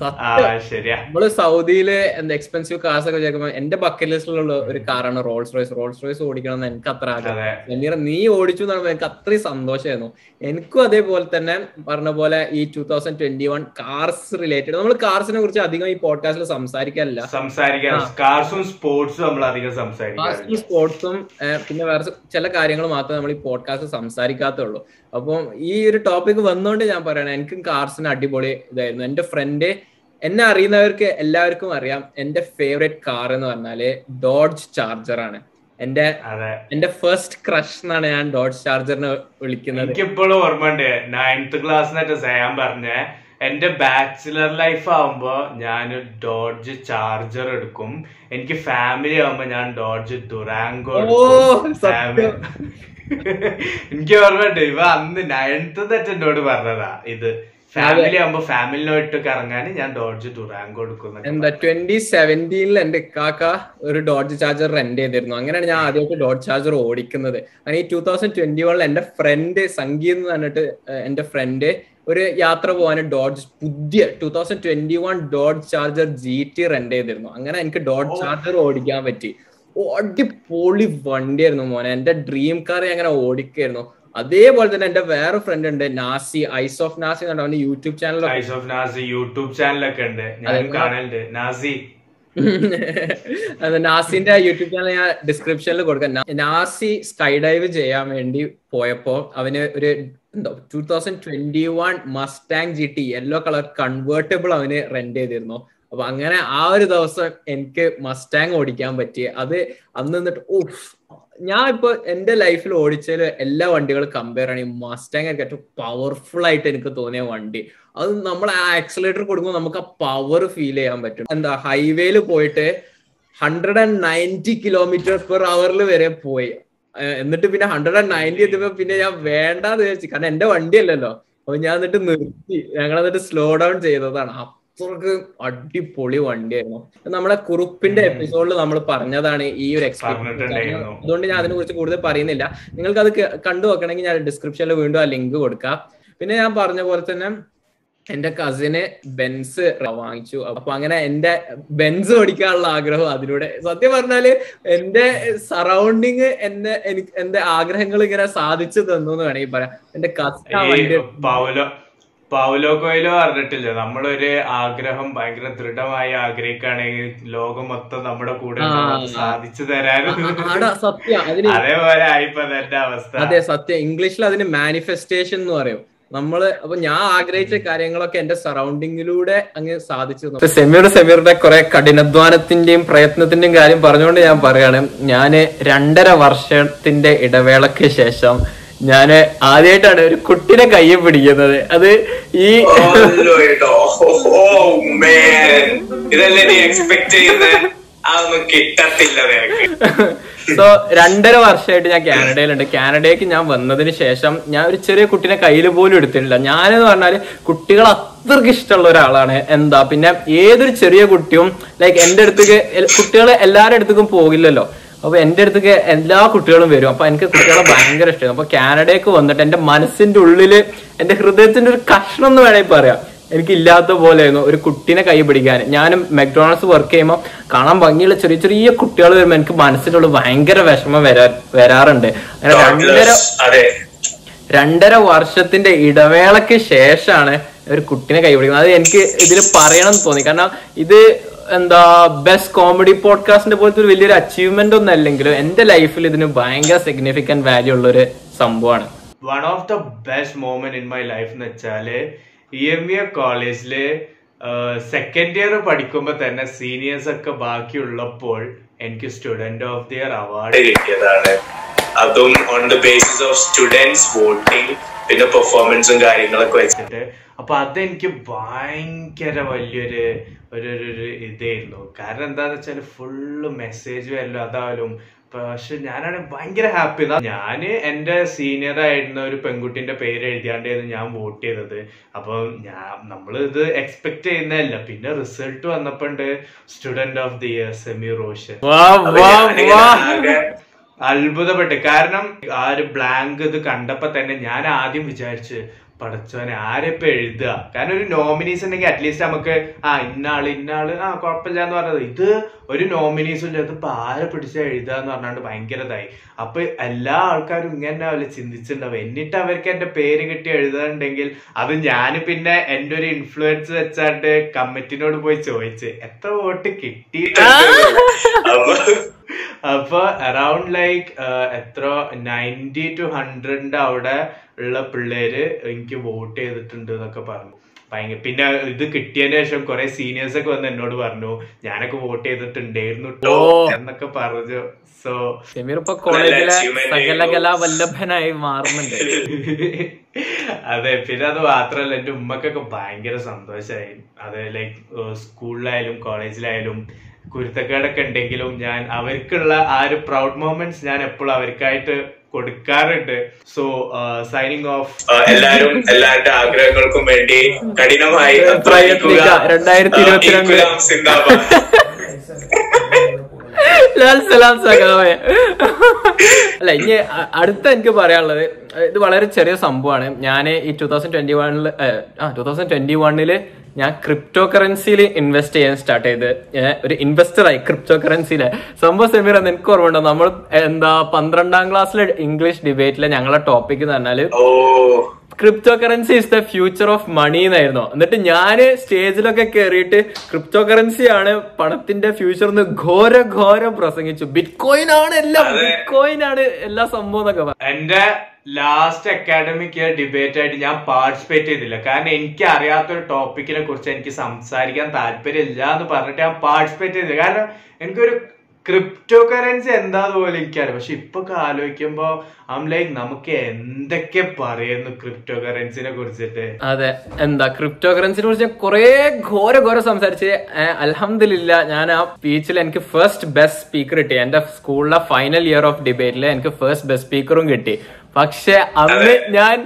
നമ്മള് സൗദിയില് എന്താ എക്സ്പെൻസീവ് കാർസ് ഒക്കെ ചേർക്കുമ്പോ എന്റെ ബക്കറ്റ് ലിസ്റ്റിലുള്ള ഒരു കാറാണ് റോൾസ് റോയ്സ്. റോൾസ് റോയ്സ് ഓടിക്കണം എന്ന് എനിക്ക് അത്ര ആഗ്രഹം. നീ ഓടിച്ചു എന്ന് പറയുമ്പോൾ എനിക്ക് അത്രയും സന്തോഷമായിരുന്നു. എനിക്കും അതേപോലെ തന്നെ പറഞ്ഞ പോലെ ഈ 2021 കാർസ് റിലേറ്റഡ് നമ്മൾ കാർസിനെ കുറിച്ച് അധികം ഈ പോഡ്കാസ്റ്റിൽ സംസാരിക്കാറില്ല. സ്പോർട്സും പിന്നെ വേറെ ചില കാര്യങ്ങൾ മാത്രമേ നമ്മൾ ഈ പോഡ്കാസ്റ്റിൽ സംസാരിക്കാത്തുള്ളൂ. അപ്പം ഈ ഒരു ടോപ്പിക് വന്നോണ്ട് ഞാൻ പറയണേ, എനിക്കും കാർസിന് അടിപൊളി ഇതായിരുന്നു. എന്റെ ഫ്രണ്ട് എന്നെ അറിയുന്നവർക്ക് എല്ലാവർക്കും അറിയാം, എന്റെ ഫേവറേറ്റ് കാർ എന്ന് പറഞ്ഞാല് ഡോഡ്ജ് ചാർജർ ആണ്. എന്റെ ഫസ്റ്റ് ക്രഷ് എന്നാണ് ഞാൻ ഡോഡ്ജ് ചാർജറിനെ വിളിക്കുന്നത്. എനിക്കിപ്പോഴും ഓർമ്മയുണ്ട് 9th class സയാൻ പറഞ്ഞ എന്റെ ബാച്ചിലർ ലൈഫ് ആവുമ്പോ ഞാൻ ഡോഡ്ജ് ചാർജർ എടുക്കും, എനിക്ക് ഫാമിലി ആവുമ്പോ ഞാൻ ഡോഡ്ജ് ഡുറാങ്കോ. എനിക്ക് ഓർമ്മയുണ്ട് ഇവ അന്ന് 9th എന്നോട് പറഞ്ഞതാ ഇത് ഫാമിലി ആകുമ്പോ ഫാമിലിനോട്ട് കറങ്ങാൻ ഞാൻ ഡോഡ്ജ് ഡുറാങ്കോ എടുക്കുന്നത്. എന്താ 2017 എന്റെ ഇക്കാക്ക ഒരു ഡോഡ്ജ് ചാർജർ റെന്റ് ചെയ്തിരുന്നു. അങ്ങനെയാണ് ഞാൻ ആദ്യമായിട്ട് ഡോഡ്ജ് ചാർജർ ഓടിക്കുന്നത്. അങ്ങനെ ഈ 2021 എന്റെ ഫ്രണ്ട് സംഗീത് എന്ന് പറഞ്ഞിട്ട് എന്റെ ഫ്രണ്ട് ഒരു യാത്ര പോകാൻ ഡോഡ്ജ് പുതിയ 2021 ഡോഡ്ജ് ചാർജർ GT റെന്റ് ചെയ്തിരുന്നു. അങ്ങനെ എനിക്ക് ഡോഡ്ജ് ചാർജർ ഓടിക്കാൻ പറ്റി. അടിപൊളി വണ്ടിയായിരുന്നു മോനെ, എന്റെ ഡ്രീം കാർ അങ്ങനെ ഓടിക്കായിരുന്നു. അതേപോലെ തന്നെ എന്റെ വേറെ ഫ്രണ്ട് ഉണ്ട് നാസി, ഐസ് ഓഫ് നാസി എന്ന് പറഞ്ഞ അവന്റെ യൂട്യൂബ് ചാനലൊക്കെ ഉണ്ട്. നാസിന്റെ യൂട്യൂബ് ചാനൽ ഞാൻ ഡിസ്ക്രിപ്ഷനിൽ കൊടുക്കാം. നാസി സ്കൈ ഡൈവ് ചെയ്യാൻ വേണ്ടി പോയപ്പോ അവന് ഒരു 2021 Mustang GT yellow colour convertible അവന് റെന്റ് ചെയ്തിരുന്നു. അപ്പൊ അങ്ങനെ ആ ഒരു ദിവസം എനിക്ക് മസ്റ്റാങ് ഓടിക്കാൻ പറ്റി. അത് അന്ന് നിന്നിട്ട് ഞാൻ ഇപ്പൊ എന്റെ ലൈഫിൽ ഓടിച്ചതിൽ എല്ലാ വണ്ടികളും കമ്പയർ ആണെങ്കിൽ മസ്റ്റാങ് എനിക്ക് ഏറ്റവും പവർഫുൾ ആയിട്ട് എനിക്ക് തോന്നിയ വണ്ടി. അത് നമ്മൾ ആ ആക്സിലേറ്റർ കൊടുക്കുമ്പോൾ നമുക്ക് ആ പവർ ഫീൽ ചെയ്യാൻ പറ്റും. എന്താ ഹൈവേയിൽ പോയിട്ട് 190 km/h വരെ പോയി. എന്നിട്ട് പിന്നെ 190 എത്തിയപ്പോ പിന്നെ ഞാൻ വേണ്ടാന്ന് വിചാരിച്ചു, കാരണം എന്റെ വണ്ടിയല്ലല്ലോ. അപ്പൊ ഞാൻ എന്നിട്ട് നിർത്തി, ഞങ്ങളെന്നിട്ട് സ്ലോ ഡൗൺ ചെയ്തതാണ്. അത്രക്ക് അടിപൊളി വണ്ടിയായിരുന്നു. നമ്മളെ കുറുപ്പിന്റെ എപ്പിസോഡിൽ നമ്മൾ പറഞ്ഞതാണ് ഈ ഒരു എക്സ്പീരിയൻസ്, അതുകൊണ്ട് ഞാൻ അതിനെ കുറിച്ച് കൂടുതൽ പറയുന്നില്ല. നിങ്ങൾക്ക് അത് കണ്ടു നോക്കണമെങ്കിൽ ഞാൻ ഡിസ്ക്രിപ്ഷനിൽ വീണ്ടും ആ ലിങ്ക് കൊടുക്കാം. പിന്നെ ഞാൻ പറഞ്ഞ പോലെ തന്നെ എന്റെ കസിന് ബെൻസ് വാങ്ങിച്ചു. അപ്പൊ അങ്ങനെ എന്റെ ബെൻസ് ഓടിക്കാനുള്ള ആഗ്രഹം അതിലൂടെ, സത്യം പറഞ്ഞാല് എന്റെ സറൗണ്ടിങ് എന്റെ ആഗ്രഹങ്ങൾ ഇങ്ങനെ സാധിച്ചു തന്നു എന്ന് വേണമെങ്കിൽ പറയാം. എന്റെ പൗലോ കൊയിലോ പറഞ്ഞിട്ടില്ലേ, നമ്മളൊരു ആഗ്രഹം ഭയങ്കര ദൃഢമായി ആഗ്രഹിക്കുകയാണെങ്കിൽ ലോകം മൊത്തം നമ്മുടെ കൂടെ സാധിച്ചു തരാനും. അതേപോലെ ആയിപ്പോ എന്റെ അവസ്ഥ. അതെ സത്യം, ഇംഗ്ലീഷിൽ അതിന് മാനിഫെസ്റ്റേഷൻ എന്ന് പറയും. അപ്പൊ ഞാൻ ആഗ്രഹിച്ച കാര്യങ്ങളൊക്കെ എന്റെ സറൗണ്ടിങ്ങിലൂടെ അങ്ങ് സാധിച്ചു. സെമീറുടെ കുറെ കഠിനാധ്വാനത്തിന്റെയും പ്രയത്നത്തിന്റെയും കാര്യം പറഞ്ഞുകൊണ്ട് ഞാൻ പറയാണ്, ഞാന് 2.5 വർഷത്തിന്റെ ഇടവേളക്ക് ശേഷം ഞാന് ആദ്യമായിട്ടാണ് ഒരു കുട്ടിനെ കയ്യെ പിടിക്കുന്നത്. അത് ഈ സോ 2.5 വർഷമായിട്ട് ഞാൻ കാനഡയിലുണ്ട്. കാനഡയ്ക്ക് ഞാൻ വന്നതിന് ശേഷം ഞാൻ ഒരു ചെറിയ കുട്ടിനെ കയ്യിൽ പോലും എടുത്തിട്ടില്ല. ഞാനെന്ന് പറഞ്ഞാല് കുട്ടികൾ അത്രയ്ക്ക് ഇഷ്ടമുള്ള ഒരാളാണ്. എന്താ പിന്നെ ഏതൊരു ചെറിയ കുട്ടിയും ലൈക്ക് എന്റെ അടുത്തേക്ക്, കുട്ടികൾ എല്ലാവരുടെ അടുത്തേക്കും പോകില്ലല്ലോ, അപ്പൊ എന്റെ അടുത്തേക്ക് എല്ലാ കുട്ടികളും വരും. അപ്പൊ എനിക്ക് കുട്ടികളെ ഭയങ്കര ഇഷ്ടമാണ്. അപ്പൊ കാനഡയ്ക്ക് വന്നിട്ട് എന്റെ മനസ്സിന്റെ ഉള്ളില്, എന്റെ ഹൃദയത്തിന്റെ ഒരു കഷ്ണം എന്ന് വേണമെങ്കിൽ പറയാം, എനിക്കില്ലാത്ത പോലെയായിരുന്നു ഒരു കുട്ടീനെ കൈ പിടിക്കാൻ. ഞാനും മെക്ഡൊണാൾഡ്സ് വർക്ക് ചെയ്യുമ്പോൾ കാണാൻ ഭംഗിയുള്ള ചെറിയ ചെറിയ കുട്ടികൾ വരുമ്പോൾ എനിക്ക് മനസ്സിലുള്ള ഭയങ്കര വിഷമം വരാറുണ്ട്. അങ്ങനെ 2.5 വർഷത്തിന്റെ ഇടവേളക്ക് ശേഷമാണ് ഒരു കുട്ടീനെ കൈ പിടിക്കുന്നത്. അത് എനിക്ക് ഇതിൽ പറയണം എന്ന് തോന്നി. കാരണം ഇത് എന്താ ബെസ്റ്റ് കോമഡി പോഡ്കാസ്റ്റിന്റെ പോലത്തെ ഒരു വലിയൊരു അച്ചീവ്മെന്റ് ഒന്നും അല്ലെങ്കിലും എന്റെ ലൈഫിൽ ഇതിന് ഭയങ്കര സിഗ്നിഫിക്കന്റ് വാല്യൂ ഉള്ള ഒരു സംഭവമാണ്. One of the best moment in my life എന്ന് വെച്ചാല് EMEA കോളേജില് സെക്കൻഡ് ഇയർ പഠിക്കുമ്പോ തന്നെ സീനിയേഴ്സ് ഒക്കെ ബാക്കിയുള്ളപ്പോൾ എനിക്ക് student of the year award കിട്ടിയതാണ്. അതും on the basis of students voting, പിന്നെ പെർഫോമൻസും കാര്യങ്ങളൊക്കെ വെച്ചിട്ട്. അപ്പൊ അതെനിക്ക് ഭയങ്കര വലിയൊരു ഒരു ഇതായിരുന്നു. കാരണം എന്താന്ന് വെച്ചാല് ഫുള്ള് മെസ്സേജ് വരല്ലോ അതായാലും. പക്ഷെ ഞാനാണ് ഭയങ്കര ഹാപ്പി. ഞാന് എന്റെ സീനിയർ ആയിരുന്ന ഒരു പെൺകുട്ടിന്റെ പേര് എഴുതിയാണ്ടായിരുന്നു ഞാൻ വോട്ട് ചെയ്തത്. അപ്പൊ നമ്മള് ഇത് എക്സ്പെക്ട് ചെയ്യുന്നതല്ല. പിന്നെ റിസൾട്ട് വന്നപ്പോണ്ട് student of the year Sameer Roshan. അത്ഭുതപ്പെട്ട്, കാരണം ആ ഒരു ബ്ലാങ്ക് ഇത് കണ്ടപ്പോ തന്നെ ഞാൻ ആദ്യം വിചാരിച്ച് പടച്ചോനെ ആരെപ്പോ എഴുതുക. കാരണം ഒരു നോമിനീസ് ഉണ്ടെങ്കിൽ അറ്റ്ലീസ്റ്റ് നമുക്ക് ഇന്നാള് കുഴപ്പമില്ല എന്ന് പറഞ്ഞത്, ഇത് ഒരു നോമിനീസും ഇതിപ്പോ ആരെ പിടിച്ചാൽ എഴുതുക എന്ന് പറഞ്ഞാണ്ട് ഭയങ്കരതായി. അപ്പൊ എല്ലാ ആൾക്കാരും ഇങ്ങനെ അവര് ചിന്തിച്ചിട്ടുണ്ടാവും. എന്നിട്ട് അവർക്ക് എന്റെ പേര് കിട്ടി എഴുതാനുണ്ടെങ്കിൽ അത് ഞാൻ പിന്നെ എന്റെ ഒരു ഇൻഫ്ലുവൻസ് വെച്ചാണ്ട് കമ്മിറ്റിനോട് പോയി ചോദിച്ച് എത്ര വോട്ട് കിട്ടിയിട്ടുണ്ട്. അപ്പൊ അറൌണ്ട് ലൈക്ക് എത്ര 90 to 100 അവിടെ ഉള്ള പിള്ളേര് എനിക്ക് വോട്ട് ചെയ്തിട്ടുണ്ട് എന്നൊക്കെ പറഞ്ഞു. ഭയങ്കര പിന്നെ ഇത് കിട്ടിയതിന് ശേഷം കുറെ സീനിയേഴ്സ് ഒക്കെ വന്ന് എന്നോട് പറഞ്ഞു ഞാനൊക്കെ വോട്ട് ചെയ്തിട്ടുണ്ടായിരുന്നു കേട്ടോ എന്നൊക്കെ പറഞ്ഞു. സോ സെമീർപ്പ കോളേജിലെ സകലകലാ വല്ലഭനായി മാറുന്നുണ്ട്. അതെ, പിന്നെ അത് മാത്രല്ല എന്റെ ഉമ്മക്കൊക്കെ ഭയങ്കര സന്തോഷമായി. അത് ലൈക്ക് സ്കൂളിലായാലും കോളേജിലായാലും കുരുത്തക്കേടൊക്കെ ഉണ്ടെങ്കിലും ഞാൻ അവർക്കുള്ള ആ ഒരു പ്രൗഡ് മൊമെന്റ്സ് ഞാൻ എപ്പോഴും അവർക്കായിട്ട് കൊടുക്കാറുണ്ട്. So signing off. എല്ലാരും എല്ലാവരുടെ ആഗ്രഹങ്ങൾക്കും വേണ്ടി കഠിനമായി 2022 അല്ല, ഇനി അടുത്ത എനിക്ക് പറയാനുള്ളത് ഇത് വളരെ ചെറിയ സംഭവമാണ്. ഞാൻ ഈ 2021 ഞാൻ ക്രിപ്റ്റോ കറൻസിയിൽ ഇൻവെസ്റ്റ് ചെയ്യാൻ സ്റ്റാർട്ട് ചെയ്ത് ഒരു ഇൻവെസ്റ്ററായി ക്രിപ്റ്റോ കറൻസിയിലെ. സംഭവം സെമീർ എനിക്ക് ഓർമ്മ ഉണ്ടോ, നമ്മൾ 12th ക്ലാസ്സിലെ ഇംഗ്ലീഷ് ഡിബേറ്റിലെ ഞങ്ങളുടെ ടോപ്പിക് എന്ന് പറഞ്ഞാല് crypto currency is the future of money എന്നായിരുന്നു. എന്നിട്ട് ഞാൻ സ്റ്റേജിലൊക്കെ കയറിയിട്ട് ക്രിപ്റ്റോ കറൻസി ആണ് പണത്തിന്റെ ഫ്യൂച്ചർ എന്ന് ഘോരം പ്രസംഗിച്ചു. ബിറ്റ് കോയിൻ ആണ് എല്ലാം, ബിറ്റ് കോയിൻ ആണ് എല്ലാ സംഭവം എന്നൊക്കെ പറഞ്ഞു. എന്റെ ലാസ്റ്റ് അക്കാഡമിക് ഇയർ ഡിബേറ്റ് ആയിട്ട് ഞാൻ പാർട്ടിസിപ്പേറ്റ് ചെയ്തില്ല, കാരണം എനിക്ക് അറിയാത്തൊരു ടോപ്പിക്കിനെ കുറിച്ച് എനിക്ക് സംസാരിക്കാൻ താല്പര്യമില്ല എന്ന് പറഞ്ഞിട്ട് ഞാൻ പാർട്ടിസിപ്പേറ്റ് ചെയ്തില്ല. കാരണം എനിക്കൊരു ക്രിപ്റ്റോ കറൻസി എന്താന്ന് പോലെ എനിക്കറിയാം, പക്ഷെ ഇപ്പൊ ആലോചിക്കുമ്പോ ലൈക്ക് നമുക്ക് എന്തൊക്കെ പറയുന്നു ക്രിപ്റ്റോ കറൻസിനെ കുറിച്ചിട്ട്. അതെ, എന്താ ക്രിപ്റ്റോ കറൻസിനെ കുറിച്ച് ഞാൻ കുറെ ഘോരം സംസാരിച്ച്. അൽഹംദുലില്ലാ, ഞാൻ ആ സ്പീച്ചിൽ എനിക്ക് ഫസ്റ്റ് ബെസ്റ്റ് സ്പീക്കർ കിട്ടി. എന്റെ സ്കൂളിലെ ഫൈനൽ ഇയർ ഓഫ് ഡിബേറ്റിൽ എനിക്ക് ഫസ്റ്റ് ബെസ്റ്റ് സ്പീക്കറും കിട്ടി. പക്ഷെ അന്ന് ഞാൻ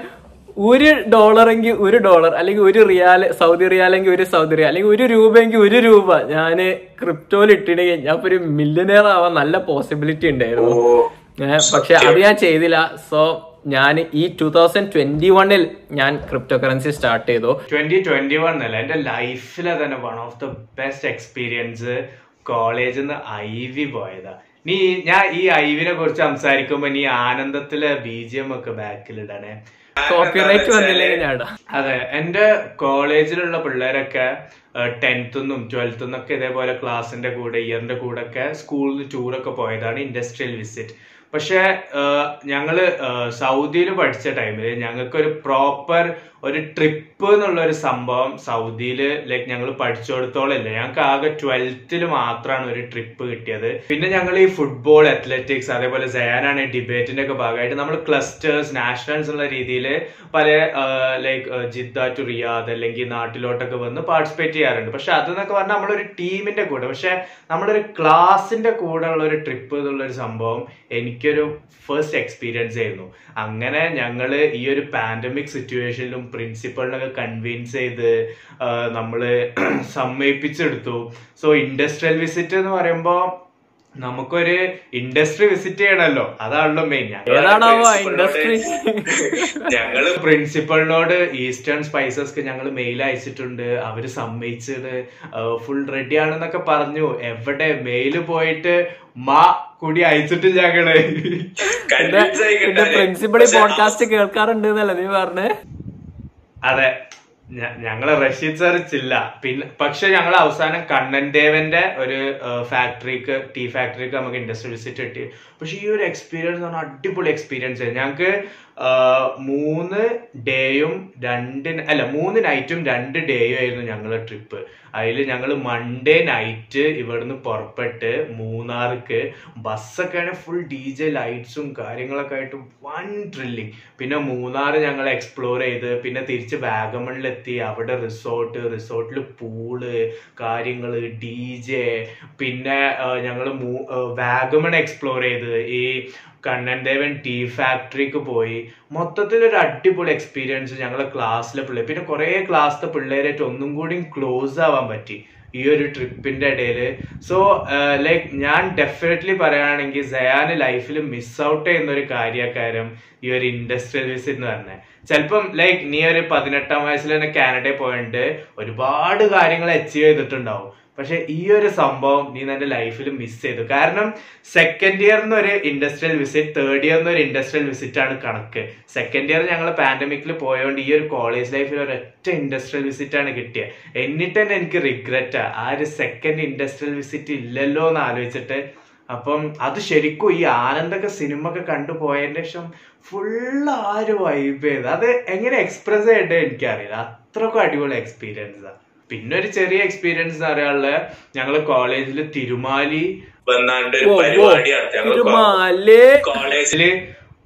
$1 എങ്കിൽ $1, അല്ലെങ്കിൽ $1 സൗദി റിയാലെങ്കിൽ $1 അല്ലെങ്കിൽ ₹1 ₹1 ഞാന് ക്രിപ്റ്റോയിൽ ഇട്ടിടുകയും ഞാൻ ഇപ്പൊ ഒരു മില്യനെയർ ആവാൻ നല്ല പോസിബിലിറ്റി ഉണ്ടായിരുന്നു. പക്ഷെ അത് ഞാൻ ചെയ്തില്ല. സോ ഞാൻ ഈ 2021 ഞാൻ ക്രിപ്റ്റോ കറൻസി സ്റ്റാർട്ട് ചെയ്തു. 2021 അല്ല, എന്റെ ലൈഫിലെ തന്നെ one of the best experience കോളേജിൽ നിന്ന് ഐവി പോയതാ. ഞാൻ ഈ ഐവിനെ കുറിച്ച് സംസാരിക്കുമ്പോ നീ ആനന്ദത്തിലെ BGM ഒക്കെ ബാക്കിലിടണേ. അതെ, എന്റെ കോളേജിലുള്ള പിള്ളേരൊക്കെ 10th-ന്നും 12th-ന്നൊക്കെ ഇതേപോലെ ക്ലാസിന്റെ കൂടെ ഇയറിന്റെ കൂടെ ഒക്കെ സ്കൂളിൽ ടൂറൊക്കെ പോയതാണ്, ഇൻഡസ്ട്രിയൽ വിസിറ്റ്. പക്ഷെ ഞങ്ങള് സൗദിയിൽ പഠിച്ച ടൈമില് ഞങ്ങൾക്കൊരു പ്രോപ്പർ ഒരു ട്രിപ്പ് എന്നുള്ള ഒരു സംഭവം സൗദിയില് ലൈക്ക് ഞങ്ങൾ പഠിച്ചെടുത്തോളം ഇല്ല. ഞങ്ങൾക്ക് ആകെ 12th-ൽ മാത്രമാണ് ഒരു ട്രിപ്പ് കിട്ടിയത്. പിന്നെ ഞങ്ങൾ ഈ ഫുട്ബോൾ, അത്ലറ്റിക്സ്, അതേപോലെ സയാനാണ് ഡിബേറ്റിന്റെ ഒക്കെ ഭാഗമായിട്ട് നമ്മൾ ക്ലസ്റ്റേഴ്സ്, നാഷണൽസ് ഉള്ള രീതിയിൽ പല ലൈക്ക് ജിദ്ദ ടു റിയാദ് അല്ലെങ്കിൽ നാട്ടിലോട്ടൊക്കെ വന്ന് പാർട്ടിസിപ്പേറ്റ് ചെയ്യാറുണ്ട്. പക്ഷെ അതെന്നൊക്കെ പറഞ്ഞാൽ നമ്മളൊരു ടീമിന്റെ കൂടെ, പക്ഷെ നമ്മളൊരു ക്ലാസിന്റെ കൂടെ ഉള്ള ഒരു ട്രിപ്പ് എന്നുള്ളൊരു സംഭവം എനിക്കൊരു ഫസ്റ്റ് എക്സ്പീരിയൻസ് ആയിരുന്നു. അങ്ങനെ ഞങ്ങള് ഈ ഒരു പാൻഡമിക് സിറ്റുവേഷനിലും പ്രിൻസിപ്പളിനൊക്കെ കൺവിൻസ് ചെയ്ത് നമ്മള് സമ്മതിപ്പിച്ചെടുത്തു. സോ ഇൻഡസ്ട്രിയൽ വിസിറ്റ് എന്ന് പറയുമ്പോ നമുക്കൊരു ഇൻഡസ്ട്രി വിസിറ്റ് ചെയ്യണല്ലോ, അതാണല്ലോ മെയിൻ. ഞങ്ങള് പ്രിൻസിപ്പളിനോട് ഈസ്റ്റേൺ സ്പൈസസ് ഞങ്ങൾ മെയിൽ അയച്ചിട്ടുണ്ട്, അവര് സമ്മതിച്ചത്, ഫുൾ റെഡി ആണെന്നൊക്കെ പറഞ്ഞു. എവിടെ മെയില് പോയിട്ട് കൂടി അയച്ചിട്ട് ഞങ്ങള് പ്രിൻസിപ്പളി പോഡ്കാസ്റ്റ് കേൾക്കാറുണ്ട് എന്നല്ലേ നീ പറഞ്ഞേ? അതെ, ഞങ്ങള് റഷീദ് സാർ ചില്ല. പിന്നെ പക്ഷെ ഞങ്ങൾ അവസാനം കണ്ണൻ ദേവന്റെ ഒരു ഫാക്ടറിക്ക്, ടീ ഫാക്ടറിക്ക് നമുക്ക് ഇൻഡസ്ട്രി വിസിറ്റ് കിട്ടി. പക്ഷെ ഈ ഒരു എക്സ്പീരിയൻസ് ആണ് അടിപൊളി എക്സ്പീരിയൻസ് ആയിരുന്നു. ഞങ്ങൾക്ക് 3 നൈറ്റും 2 ഡേയും ആയിരുന്നു ഞങ്ങളുടെ ട്രിപ്പ്. അതിൽ ഞങ്ങൾ മൺഡേ നൈറ്റ് ഇവിടുന്ന് പുറപ്പെട്ട് മൂന്നാർക്ക്, ബസ്സൊക്കെ ആണെങ്കിൽ ഫുൾ DJ ലൈറ്റ്സും കാര്യങ്ങളൊക്കെ ആയിട്ട് വൺ ട്രില്ലിങ്. പിന്നെ മൂന്നാർ ഞങ്ങൾ എക്സ്പ്ലോർ ചെയ്ത് പിന്നെ തിരിച്ച് വാഗമണിലെത്തി. അവിടെ റിസോർട്ടിൽ പൂള്, കാര്യങ്ങള്, DJ. പിന്നെ ഞങ്ങൾ വാഗമൺ എക്സ്പ്ലോർ ചെയ്ത് ഈ കണ്ണൻ ദേവൻ ടീ ഫാക്ടറിക്ക് പോയി. മൊത്തത്തിലൊരു അടിപൊളി എക്സ്പീരിയൻസ് ഞങ്ങളെ ക്ലാസ്സിലെ പിള്ളേർ. പിന്നെ കുറെ ക്ലാസ്സിലെ പിള്ളേരായിട്ട് ഒന്നും കൂടി ക്ലോസ് ആവാൻ പറ്റി ഈ ഒരു ട്രിപ്പിന്റെ ഇടയിൽ. സോ ലൈക്ക് ഞാൻ ഡെഫിനറ്റ്ലി പറയുകയാണെങ്കിൽ സയാന് ലൈഫിൽ മിസ് ഔട്ട് ചെയ്യുന്ന ഒരു കാര്യക്കാരം ഈ ഒരു ഇൻഡസ്ട്രിയൽ വിസിറ്റ് എന്ന് പറഞ്ഞത്. ചിലപ്പം ലൈക്ക് നീ ഒരു 18-ാം വയസ്സിൽ തന്നെ കാനഡയിൽ പോയിട്ട് ഒരുപാട് കാര്യങ്ങൾ അച്ചീവ് ചെയ്തിട്ടുണ്ടാവും. പക്ഷെ ഈ ഒരു സംഭവം നീ നിന്റെ ലൈഫിൽ മിസ് ചെയ്തു. കാരണം സെക്കൻഡ് ഇയറിന്നൊരു ഇൻഡസ്ട്രിയൽ വിസിറ്റ്, തേർഡ് ഇയറിന്നൊരു ഇൻഡസ്ട്രിയൽ വിസിറ്റ് ആണ് കണക്ക്. സെക്കൻഡ് ഇയർ ഞങ്ങൾ പാൻഡമിക്കിൽ പോയോണ്ട് ഈ ഒരു കോളേജ് ലൈഫിൽ ഒരൊറ്റ ഇൻഡസ്ട്രിയൽ വിസിറ്റ് ആണ് കിട്ടിയത്. എന്നിട്ട് തന്നെ എനിക്ക് റിഗ്രറ്റാ, ആ ഒരു സെക്കൻഡ് ഇൻഡസ്ട്രിയൽ വിസിറ്റ് ഇല്ലല്ലോ എന്ന് ആലോചിച്ചിട്ട്. അപ്പം അത് ശരിക്കും ഈ ആനന്ദൊക്കെ സിനിമ ഒക്കെ കണ്ടുപോയതിന്റെ ശേഷം ഫുള്ള് ആ ഒരു വൈബ് ചെയ്ത് അത് എങ്ങനെ എക്സ്പ്രസ് ചെയ്യേണ്ടത് എനിക്കറിയില്ല. അത്രക്കും അടിപൊളി എക്സ്പീരിയൻസാ. പിന്നെ ഒരു ചെറിയ എക്സ്പീരിയൻസ് എന്ന് പറയാനുള്ള ഞങ്ങള് കോളേജിൽ കോളേജില്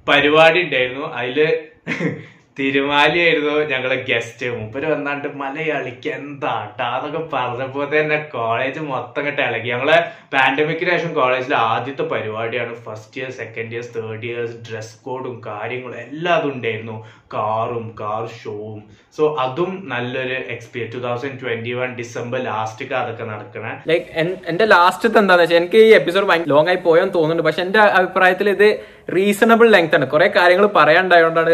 പരിപാടി ഉണ്ടായിരുന്നു. അതില് തിരുമാലി ആയിരുന്നു ഞങ്ങളെ ഗസ്റ്റ്. മുമ്പര് വന്നാണ്ട് മലയാളിക്ക് എന്താട്ടാ അതൊക്കെ പറഞ്ഞപ്പോ തന്നെ കോളേജ് മൊത്തം കിട്ട ഇളകി. ഞങ്ങളെ പാൻഡമിക്കിന് ശേഷം കോളേജിലെ ആദ്യത്തെ പരിപാടിയാണ്. First year, second year, third years dress കോഡും കാര്യങ്ങളും എല്ലാം അതും ഉണ്ടായിരുന്നു. കാർ ഷോവും. സോ അതും നല്ലൊരു എക്സ്പീരിയൻസ്. 2021 ഡിസംബർ ലാസ്റ്റ് അതൊക്കെ നടക്കണേ. ലൈക്ക് എന്റെ ലാസ്റ്റ് എന്താന്ന് വെച്ചാൽ എനിക്ക് ഈ എപ്പിസോഡ് ലോങ് ആയി പോയെന്ന് തോന്നുന്നുണ്ട്. പക്ഷെ എന്റെ അഭിപ്രായത്തിൽ ഇത് റീസണബിൾ ലെങ്ത് ആണ്. കുറെ കാര്യങ്ങൾ പറയാണ്ടായോണ്ടാണ്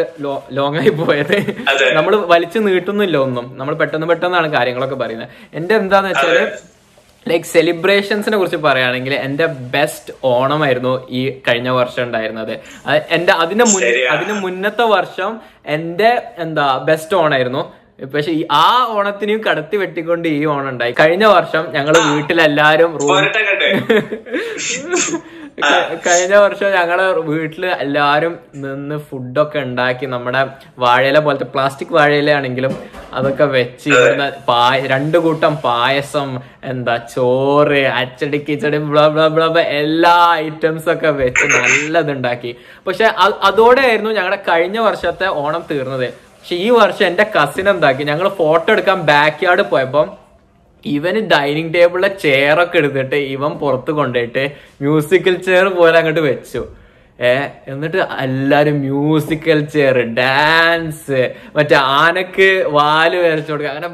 ലോങ് ആയി പോയത്. നമ്മൾ വലിച്ചു നീട്ടുന്നില്ല ഒന്നും, നമ്മൾ പെട്ടെന്നാണ് കാര്യങ്ങളൊക്കെ പറയുന്നത്. എന്റെ എന്താന്ന് വെച്ചാല് ലൈക്ക് സെലിബ്രേഷൻസിനെ കുറിച്ച് പറയുകയാണെങ്കിൽ എൻ്റെ ബെസ്റ്റ് ഓണമായിരുന്നു ഈ കഴിഞ്ഞ വർഷം ഉണ്ടായിരുന്നത്. എൻ്റെ അതിന് മുന്നത്തെ വർഷം എൻ്റെ ബെസ്റ്റ് ഓണായിരുന്നു. പക്ഷെ ആ ഓണത്തിനും കടത്തി വെട്ടിക്കൊണ്ട് ഈ ഓണം ഉണ്ടായി. കഴിഞ്ഞ വർഷം ഞങ്ങള് വീട്ടിലെല്ലാരും നിന്ന് ഫുഡൊക്കെ ഉണ്ടാക്കി, നമ്മുടെ വാഴയില പോലത്തെ പ്ലാസ്റ്റിക് വാഴയിലാണെങ്കിലും അതൊക്കെ വെച്ച് രണ്ടു കൂട്ടം പായസം, ചോറ്, അച്ചടി കിച്ചടി, എല്ലാ ഐറ്റംസ് ഒക്കെ വെച്ച് നല്ലതുണ്ടാക്കി. പക്ഷെ അതോടെയായിരുന്നു ഞങ്ങളുടെ കഴിഞ്ഞ വർഷത്തെ ഓണം തീർന്നത്. പക്ഷെ ഈ വർഷം എൻ്റെ കസിൻ എന്താക്കി, ഞങ്ങൾ ഫോട്ടോ എടുക്കാൻ ബാക്ക് യാർഡ് പോയപ്പം ഇവന് ഡൈനിങ് ടേബിളിലെ ചെയറൊക്കെ എടുത്തിട്ട് ഇവൻ പുറത്ത് കൊണ്ടുപോയിട്ട് മ്യൂസിക്കൽ ചെയർ പോലെ അങ്ങോട്ട് വെച്ചു. എന്നിട്ട് എല്ലാരും മ്യൂസിക്കൽ ചെയർ, ഡാൻസ്, മറ്റേ ആനക്ക് വാല് വരച്ചു കൊടുക്കുക, അങ്ങനെ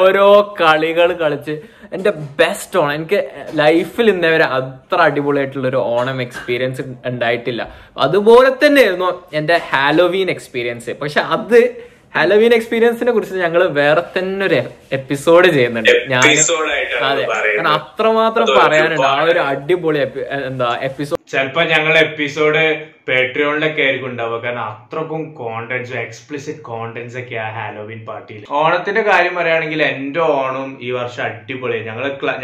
ഓരോ കളികൾ കളിച്ച് എൻ്റെ ബെസ്റ്റ് ഓണം. എനിക്ക് ലൈഫിൽ ഇന്നേവരെ അത്ര അടിപൊളിയായിട്ടുള്ളൊരു ഓണം എക്സ്പീരിയൻസ് ഉണ്ടായിട്ടില്ല. അതുപോലെ തന്നെയായിരുന്നു എൻ്റെ ഹാലോവീൻ എക്സ്പീരിയൻസ്. പക്ഷെ അത് ഹാലോവീൻ എക്സ്പീരിയൻസിനെ കുറിച്ച് ഞങ്ങൾ വേറെ തന്നെ ഒരു എപ്പിസോഡ് ചെയ്യുന്നുണ്ട്. ഞാൻ അതെ, കാരണം അത്രമാത്രം പറയാനുണ്ട്. ആ ഒരു അടിപൊളി എപ്പിസോഡ് ചിലപ്പോ ഞങ്ങളുടെ എപ്പിസോഡ് പാട്രിയോണിലൊക്കെ ആയിരിക്കും ഉണ്ടാവുക. കാരണം അത്രക്കും കോണ്ടന്റ്സ്, എക്സ്പ്ലിസിറ്റ് കോണ്ടന്റ്സ് ഒക്കെ ആ ഹാലോവീൻ പാർട്ടിയിൽ. ഓണത്തിന്റെ കാര്യം പറയുകയാണെങ്കിൽ എൻ്റെ ഓണം ഈ വർഷം അടിപൊളിയായി.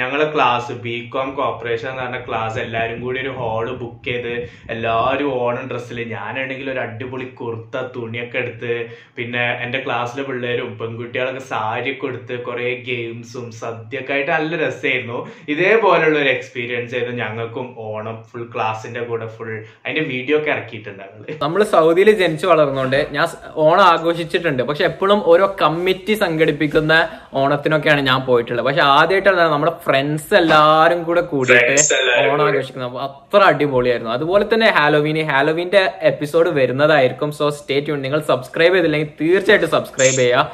ഞങ്ങളെ ക്ലാസ് ബികോം കോർപ്പറേഷൻ എന്ന് പറഞ്ഞ ക്ലാസ് എല്ലാരും കൂടി ഒരു ഹോള് ബുക്ക് ചെയ്ത് എല്ലാവരും ഓണം ഡ്രസ്സിൽ, ഞാനാണെങ്കിൽ ഒരു അടിപൊളി കുർത്ത തുണിയൊക്കെ എടുത്ത്, പിന്നെ എൻ്റെ ക്ലാസ്സിലെ പിള്ളേരും പെൺകുട്ടികളൊക്കെ സാരിയൊക്കെ എടുത്ത് കുറെ ഗെയിംസും സദ്യയൊക്കെ ആയിട്ട് നല്ല രസമായിരുന്നു. ഇതേപോലുള്ള ഒരു എക്സ്പീരിയൻസ് ആയിരുന്നു ഞങ്ങൾക്കും ഓണം. ഫുൾ ക്ലാസിന്റെ കൂടെ ഫുൾ അതിന്റെ വീഡിയോ ഒക്കെ ഇറക്കിയിട്ടുണ്ടായിരുന്നു. നമ്മള് സൗദിയിൽ ജനിച്ചു വളർന്നുകൊണ്ട് ഞാൻ ഓണം ആഘോഷിച്ചിട്ടുണ്ട്. പക്ഷെ എപ്പോഴും ഓരോ കമ്മിറ്റി സംഘടിപ്പിക്കുന്ന ഓണത്തിനൊക്കെയാണ് ഞാൻ പോയിട്ടുള്ളത്. പക്ഷെ ആദ്യമായിട്ടാണ് നമ്മുടെ ഫ്രണ്ട്സ് എല്ലാരും കൂടെ കൂടിയിട്ട് ഓണം ആഘോഷിക്കുന്നത്. അത്ര അടിപൊളിയായിരുന്നു. അതുപോലെ തന്നെ ഹാലോവീന്റെ എപ്പിസോഡ് വരുന്നതായിരിക്കും. So stay tune. നിങ്ങൾ സബ്സ്ക്രൈബ് ചെയ്തില്ലെങ്കിൽ തീർച്ചയായിട്ടും സബ്സ്ക്രൈബ് ചെയ്യുക,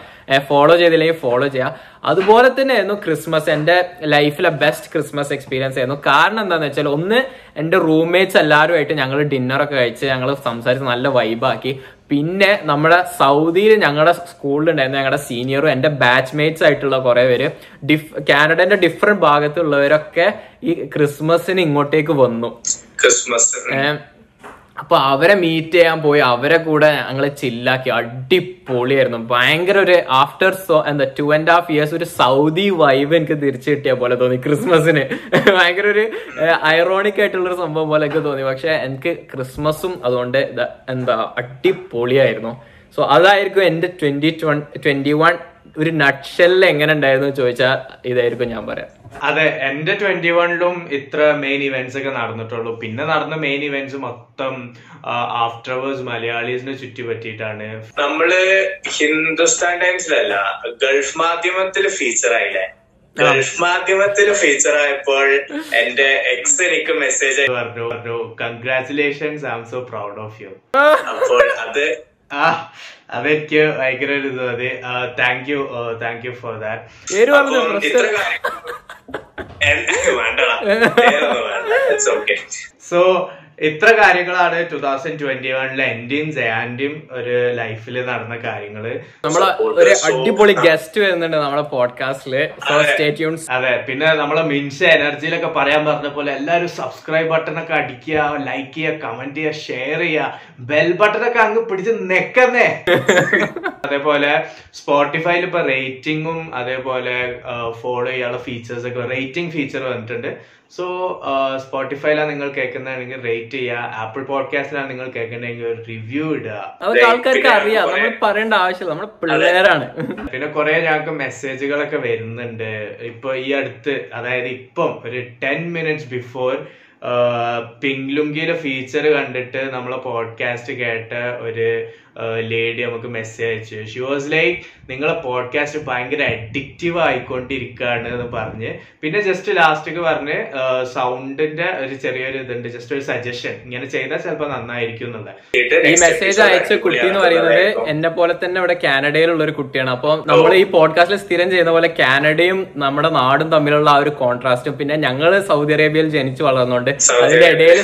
ഫോളോ ചെയ്തില്ലെങ്കിൽ ഫോളോ ചെയ്യുക. അതുപോലെ തന്നെ ആയിരുന്നു ക്രിസ്മസ്. എൻ്റെ ലൈഫിലെ ബെസ്റ്റ് ക്രിസ്മസ് എക്സ്പീരിയൻസ് ആയിരുന്നു. കാരണം എന്താണെന്ന് വെച്ചാൽ, ഒന്ന് എൻ്റെ റൂംമേറ്റ്സ് എല്ലാവരുമായിട്ട് ഞങ്ങൾ ഡിന്നറൊക്കെ കഴിച്ച് ഞങ്ങൾ സംസാരിച്ച് നല്ല വൈബാക്കി. പിന്നെ നമ്മുടെ സൗദിയിൽ ഞങ്ങളുടെ സ്കൂളിലുണ്ടായിരുന്ന ഞങ്ങളുടെ സീനിയറും എൻ്റെ ബാച്ച്മേറ്റ്സ് ആയിട്ടുള്ള കുറേ പേര് കാനഡന്റെ ഡിഫറെൻറ്റ് ഭാഗത്തുള്ളവരൊക്കെ ഈ ക്രിസ്മസിന് ഇങ്ങോട്ടേക്ക് വന്നു. അപ്പൊ അവരെ മീറ്റ് ചെയ്യാൻ പോയി, അവരെ കൂടെ ഞങ്ങൾ ചില്ലാക്കി. അടിപൊളിയായിരുന്നു. ഭയങ്കര ഒരു ആഫ്റ്റർ 2.5 years ഒരു സൗദി വൈബ് എനിക്ക് തിരിച്ചു കിട്ടിയ പോലെ തോന്നി. ക്രിസ്മസിന് ഭയങ്കര ഒരു ഐറോണിക് ആയിട്ടുള്ളൊരു സംഭവം പോലെ എനിക്ക് തോന്നി. പക്ഷെ എനിക്ക് ക്രിസ്മസും അതുകൊണ്ട് അടിപൊളിയായിരുന്നു. സോ അതായിരിക്കും എൻ്റെ 2021 ഒരു നട്ട്ഷെല്ലിൽ എങ്ങനെ ഉണ്ടായിരുന്നു ചോദിച്ചാൽ ഇതായിരിക്കും ഞാൻ പറയാം. അതെ, എന്റെ 2021 ഇത്ര മെയിൻ ഇവന്റ്സ് ഒക്കെ നടന്നിട്ടുള്ളൂ. പിന്നെ നടന്ന മെയിൻ ഇവന്റ്സ് മൊത്തം ആഫ്റ്റർ അവേഴ്സ് മലയാളീസിനെ ചുറ്റി പറ്റിയിട്ടാണ്. നമ്മള് ഹിന്ദുസ്ഥാൻ ടൈംസിലല്ല, ഗൾഫ് മാധ്യമത്തിൽ ഫീച്ചർ ആയില്ലേ. ഗൾഫ് മാധ്യമത്തിൽ ഫീച്ചർ ആയപ്പോൾ എന്റെ എക്സ് എനിക്ക് മെസ്സേജ് ആയി പറഞ്ഞു, congratulations, I am so proud of you. അപ്പോൾ അതെനിക്ക് ഭയങ്കര ഒരു ഇത് മതി. Thank you for that. So ഇത്ര കാര്യങ്ങളാണ് 2021 എന്റെയും ജയാന്റെയും ഒരു ലൈഫിൽ നടന്ന കാര്യങ്ങള്. നമ്മളെ ഒരു അടിപൊളി ഗസ്റ്റ് വരുന്നുണ്ട് നമ്മളെ പോഡ്കാസ്റ്റില്. അതെ, പിന്നെ നമ്മളെ മിൻഷ എനർജിയിലൊക്കെ പറയാൻ പറഞ്ഞ പോലെ എല്ലാരും സബ്സ്ക്രൈബ് ബട്ടണൊക്കെ അടിക്കുക, ലൈക്ക് ചെയ്യുക, കമന്റ് ചെയ്യുക, ഷെയർ ചെയ്യുക, ബെൽ ബട്ടണൊക്കെ അങ്ങ് പിടിച്ച് നെക്കുന്നേ. അതേപോലെ സ്പോട്ടിഫൈയിൽ ഇപ്പൊ റേറ്റിംഗും അതേപോലെ ഫോളോ ചെയ്യാനുള്ള ഫീച്ചേഴ്സ് ഒക്കെ, റേറ്റിംഗ് ഫീച്ചർ വന്നിട്ടുണ്ട്. സോ സ്പോട്ടിഫൈയിലാണ് നിങ്ങൾ കേൾക്കുന്നതെങ്കിൽ റേറ്റ് ചെയ്യുക, ആപ്പിൾ പോഡ്കാസ്റ്റിലാണ് നിങ്ങൾ കേൾക്കുന്നതെങ്കിൽ ഒരു റിവ്യൂ ഇടുക. അതൊക്കെ ആൾക്കാർക്ക് അറിയാം, നമ്മൾ പറയേണ്ട ആവശ്യമില്ല, നമ്മൾ പിള്ളേരാണ്. പിന്നെ കുറെ ഞങ്ങൾക്ക് മെസ്സേജുകളൊക്കെ വരുന്നുണ്ട്. ഇപ്പൊ ഈ അടുത്ത്, അതായത് ഇപ്പം ഒരു 10 minutes ബിഫോർ പിങ്ലുങ്കിയിലെ ഫീച്ചർ കണ്ടിട്ട് നമ്മളെ പോഡ്കാസ്റ്റ് കേട്ട ഒരു ലേഡി നമുക്ക് മെസ്സേജ് അയച്ചു. ഷി വാസ് ലൈക്ക്, നിങ്ങളെ പോഡ്കാസ്റ്റ് ഭയങ്കര അഡിക്റ്റീവ് ആയിക്കൊണ്ടിരിക്കുകയാണ് എന്ന് പറഞ്ഞ്. പിന്നെ ജസ്റ്റ് ലാസ്റ്റൊക്കെ പറഞ്ഞ് സൗണ്ടിന്റെ ഒരു ചെറിയൊരു ഇതുണ്ട്, ജസ്റ്റ് ഒരു സജഷൻ, ഇങ്ങനെ ചെയ്താൽ ചിലപ്പോൾ നന്നായിരിക്കും എന്നുള്ളത്. ഈ മെസ്സേജ് അയച്ച കുട്ടി എന്ന് പറയുന്നത് എന്നെ പോലെ തന്നെ ഇവിടെ കാനഡയിലുള്ള ഒരു കുട്ടിയാണ്. അപ്പൊ നമ്മൾ ഈ പോഡ്കാസ്റ്റിൽ സ്ഥിരം ചെയ്യുന്ന പോലെ കാനഡയും നമ്മുടെ നാടും തമ്മിലുള്ള ആ ഒരു കോൺട്രാസ്റ്റും, പിന്നെ ഞങ്ങൾ സൗദി അറേബ്യയിൽ ജനിച്ചു വളർന്നുകൊണ്ട് അതിന്റെ ഇടയിൽ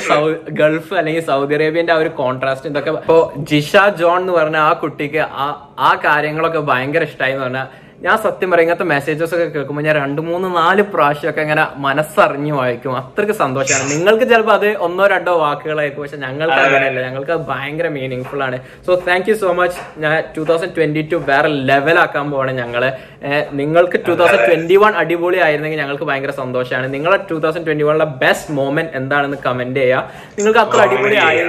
ഗൾഫ് അല്ലെങ്കിൽ സൗദി അറേബ്യന്റെ ആ ഒരു കോൺട്രാസ്റ്റ്, ഇതൊക്കെ. ഇപ്പൊ ജിഷ ജോൺ എന്ന് പറഞ്ഞ ആ കുട്ടിക്ക് ആ കാര്യങ്ങളൊക്കെ ഭയങ്കര ഇഷ്ടമായി. എന്ന് പറഞ്ഞാൽ ഞാൻ സത്യം പറയും ഇങ്ങനത്തെ മെസ്സേജസ് ഒക്കെ കേൾക്കുമ്പോൾ ഞാൻ 2, 3, 4 പ്രാവശ്യമൊക്കെ ഇങ്ങനെ മനസ്സറിഞ്ഞു വായിക്കും. അത്രയ്ക്ക് സന്തോഷമാണ്. നിങ്ങൾക്ക് ചിലപ്പോൾ അത് 1, 2 വാക്കുകളായിരിക്കും, പക്ഷെ ഞങ്ങൾക്ക് അങ്ങനെയല്ല. ഞങ്ങൾക്ക് അത് ഭയങ്കര മീനിങ്ഫുൾ ആണ്. So thank you so much. ഞാൻ 2022 വേറെ ലെവലാക്കാൻ പോവാണ് ഞങ്ങള്. നിങ്ങൾക്ക് 2021 അടിപൊളി ആയിരുന്നെങ്കിൽ ഞങ്ങൾക്ക് ഭയങ്കര സന്തോഷമാണ്. നിങ്ങളെ 2021 ബെസ്റ്റ് മൊമെന്റ് എന്താണെന്ന് കമന്റ് ചെയ്യുക. നിങ്ങൾക്ക് അത്ര അടിപൊളി ആയി,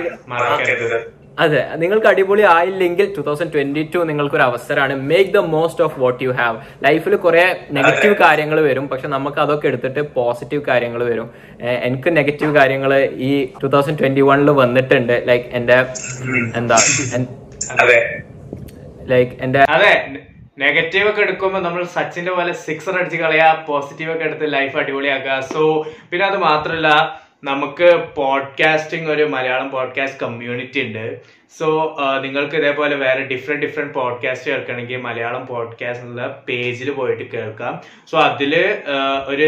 അതെ, നിങ്ങൾക്ക് അടിപൊളി ആയില്ലെങ്കിൽ 2022 നിങ്ങൾക്കൊരു അവസരമാണ്. Make the most of what you have. ലൈഫിൽ കുറെ നെഗറ്റീവ് കാര്യങ്ങൾ വരും, പക്ഷെ നമുക്ക് അതൊക്കെ എടുത്തിട്ട് പോസിറ്റീവ് കാര്യങ്ങൾ വരും. എനിക്ക് നെഗറ്റീവ് കാര്യങ്ങൾ ഈ 2021 വന്നിട്ടുണ്ട്. ലൈക്ക് എന്റെ നെഗറ്റീവ് ഒക്കെ എടുക്കുമ്പോൾ നമ്മൾ സച്ചിന്റെ പോലെ 6 അടിച്ച് കളയാ, പോസിറ്റീവ് ഒക്കെ എടുത്ത് ലൈഫ് അടിപൊളിയാക്കുക. സോ പിന്നെ അത് മാത്രമല്ല, നമുക്ക് പോഡ്കാസ്റ്റിംഗ്, ഒരു മലയാളം പോഡ്കാസ്റ്റ് കമ്മ്യൂണിറ്റി ഉണ്ട്. സോ നിങ്ങൾക്ക് ഇതേപോലെ വേറെ ഡിഫറെന്റ് പോഡ്കാസ്റ്റ് കേൾക്കണമെങ്കിൽ മലയാളം പോഡ്കാസ്റ്റ് എന്നുള്ള പേജിൽ പോയിട്ട് കേൾക്കാം. സോ അതില് ഒരു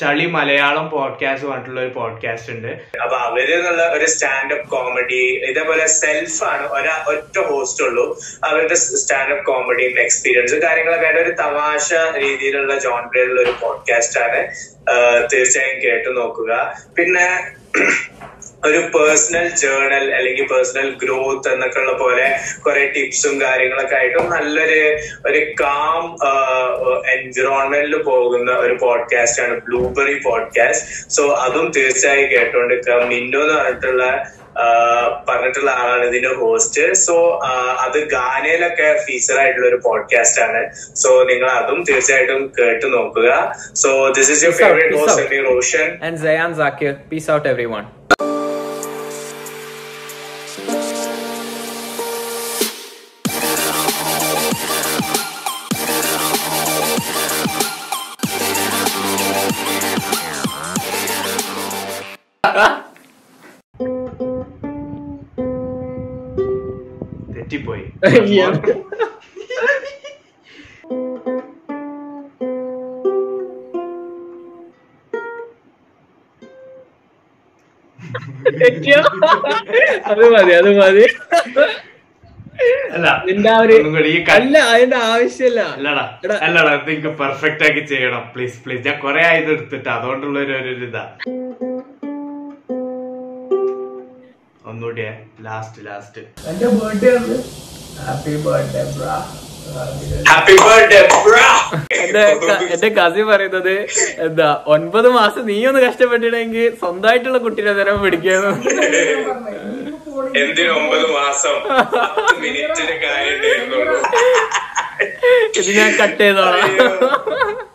ചളി മലയാളം പോഡ്കാസ്റ്റ് പറഞ്ഞിട്ടുള്ള ഒരു പോഡ്കാസ്റ്റ് ഉണ്ട്. അപ്പൊ അവരെന്നുള്ള ഒരു സ്റ്റാൻഡപ്പ് കോമഡി, ഇതേപോലെ സെൽഫാണ്, ഒറ്റ ഹോസ്റ്റ് ഉള്ളൂ. അവരുടെ സ്റ്റാൻഡപ്പ് കോമഡിയും എക്സ്പീരിയൻസും കാര്യങ്ങളൊക്കെ ആയിട്ട് ഒരു തമാശ രീതിയിലുള്ള ജോൺറിലുള്ള ഒരു പോഡ്കാസ്റ്റ് ആണ്. തീർച്ചയായും കേട്ടു നോക്കുക. പിന്നെ ഒരു പേഴ്സണൽ ജേർണൽ അല്ലെങ്കിൽ പേഴ്സണൽ ഗ്രോത്ത് എന്നൊക്കെ ഉള്ള പോലെ കുറെ ടിപ്സും കാര്യങ്ങളൊക്കെ ആയിട്ടും നല്ലൊരു കാം എൻവിറോൺമെന്റിൽ പോകുന്ന ഒരു പോഡ്കാസ്റ്റ് ആണ് ബ്ലൂബെറി പോഡ്കാസ്റ്റ്. സോ അതും തീർച്ചയായും കേട്ടോണ്ടിരിക്കുക. മിന്നു എന്ന് പറഞ്ഞിട്ടുള്ള ആളാണ് ഇതിന്റെ ഹോസ്റ്റ്. സോ അത് ഗാനയിലൊക്കെ ഫീച്ചർ ആയിട്ടുള്ള ഒരു പോഡ്കാസ്റ്റ് ആണ്. സോ നിങ്ങൾ അതും തീർച്ചയായിട്ടും കേട്ടു നോക്കുക. So this is your favourite host Sameer Roshan and Sayan Zakir. Peace out everyone. അത് മതി. ആവശ്യമില്ല, പെർഫെക്റ്റ് ആക്കി ചെയ്യണം പ്ലീസ് പ്ലീസ്. ഞാൻ കൊറേ ആയത് എടുത്തിട്ട് അതുകൊണ്ടുള്ള ഒരു ഇതാ. ഒന്നുകൂടിയാ ലാസ്റ്റ്. എന്റെ ബർത്ത്ഡേ ആണ്. എന്റെ കസി പറയുന്നത് എന്താ, 9 മാസം നീ ഒന്ന് കഷ്ടപ്പെട്ടിട്ടെങ്കിൽ സ്വന്തമായിട്ടുള്ള കുട്ടീനെ തരം പിടിക്കാന്ന്. എന്തിന് 9 മാസം? 10 മിനിറ്റിന്റെ കാര്യമുള്ളൂ. ഇത് ഞാൻ കട്ട് ചെയ്തോളാം.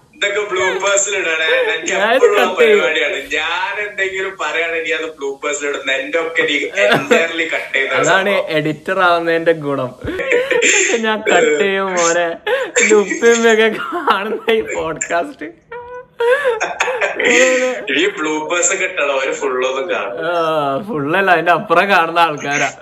അതാണ് എഡിറ്റർ ആവുന്നതിന്റെ ഗുണം. ഞാൻ കട്ട് ചെയ്യും മോനെ. ഉപ്പയൊക്കെ കാണുന്ന ഈ പോഡ്കാസ്റ്റ് ഫുള്ളല്ല, അതിന്റെ അപ്പുറം കാണുന്ന ആൾക്കാരാ.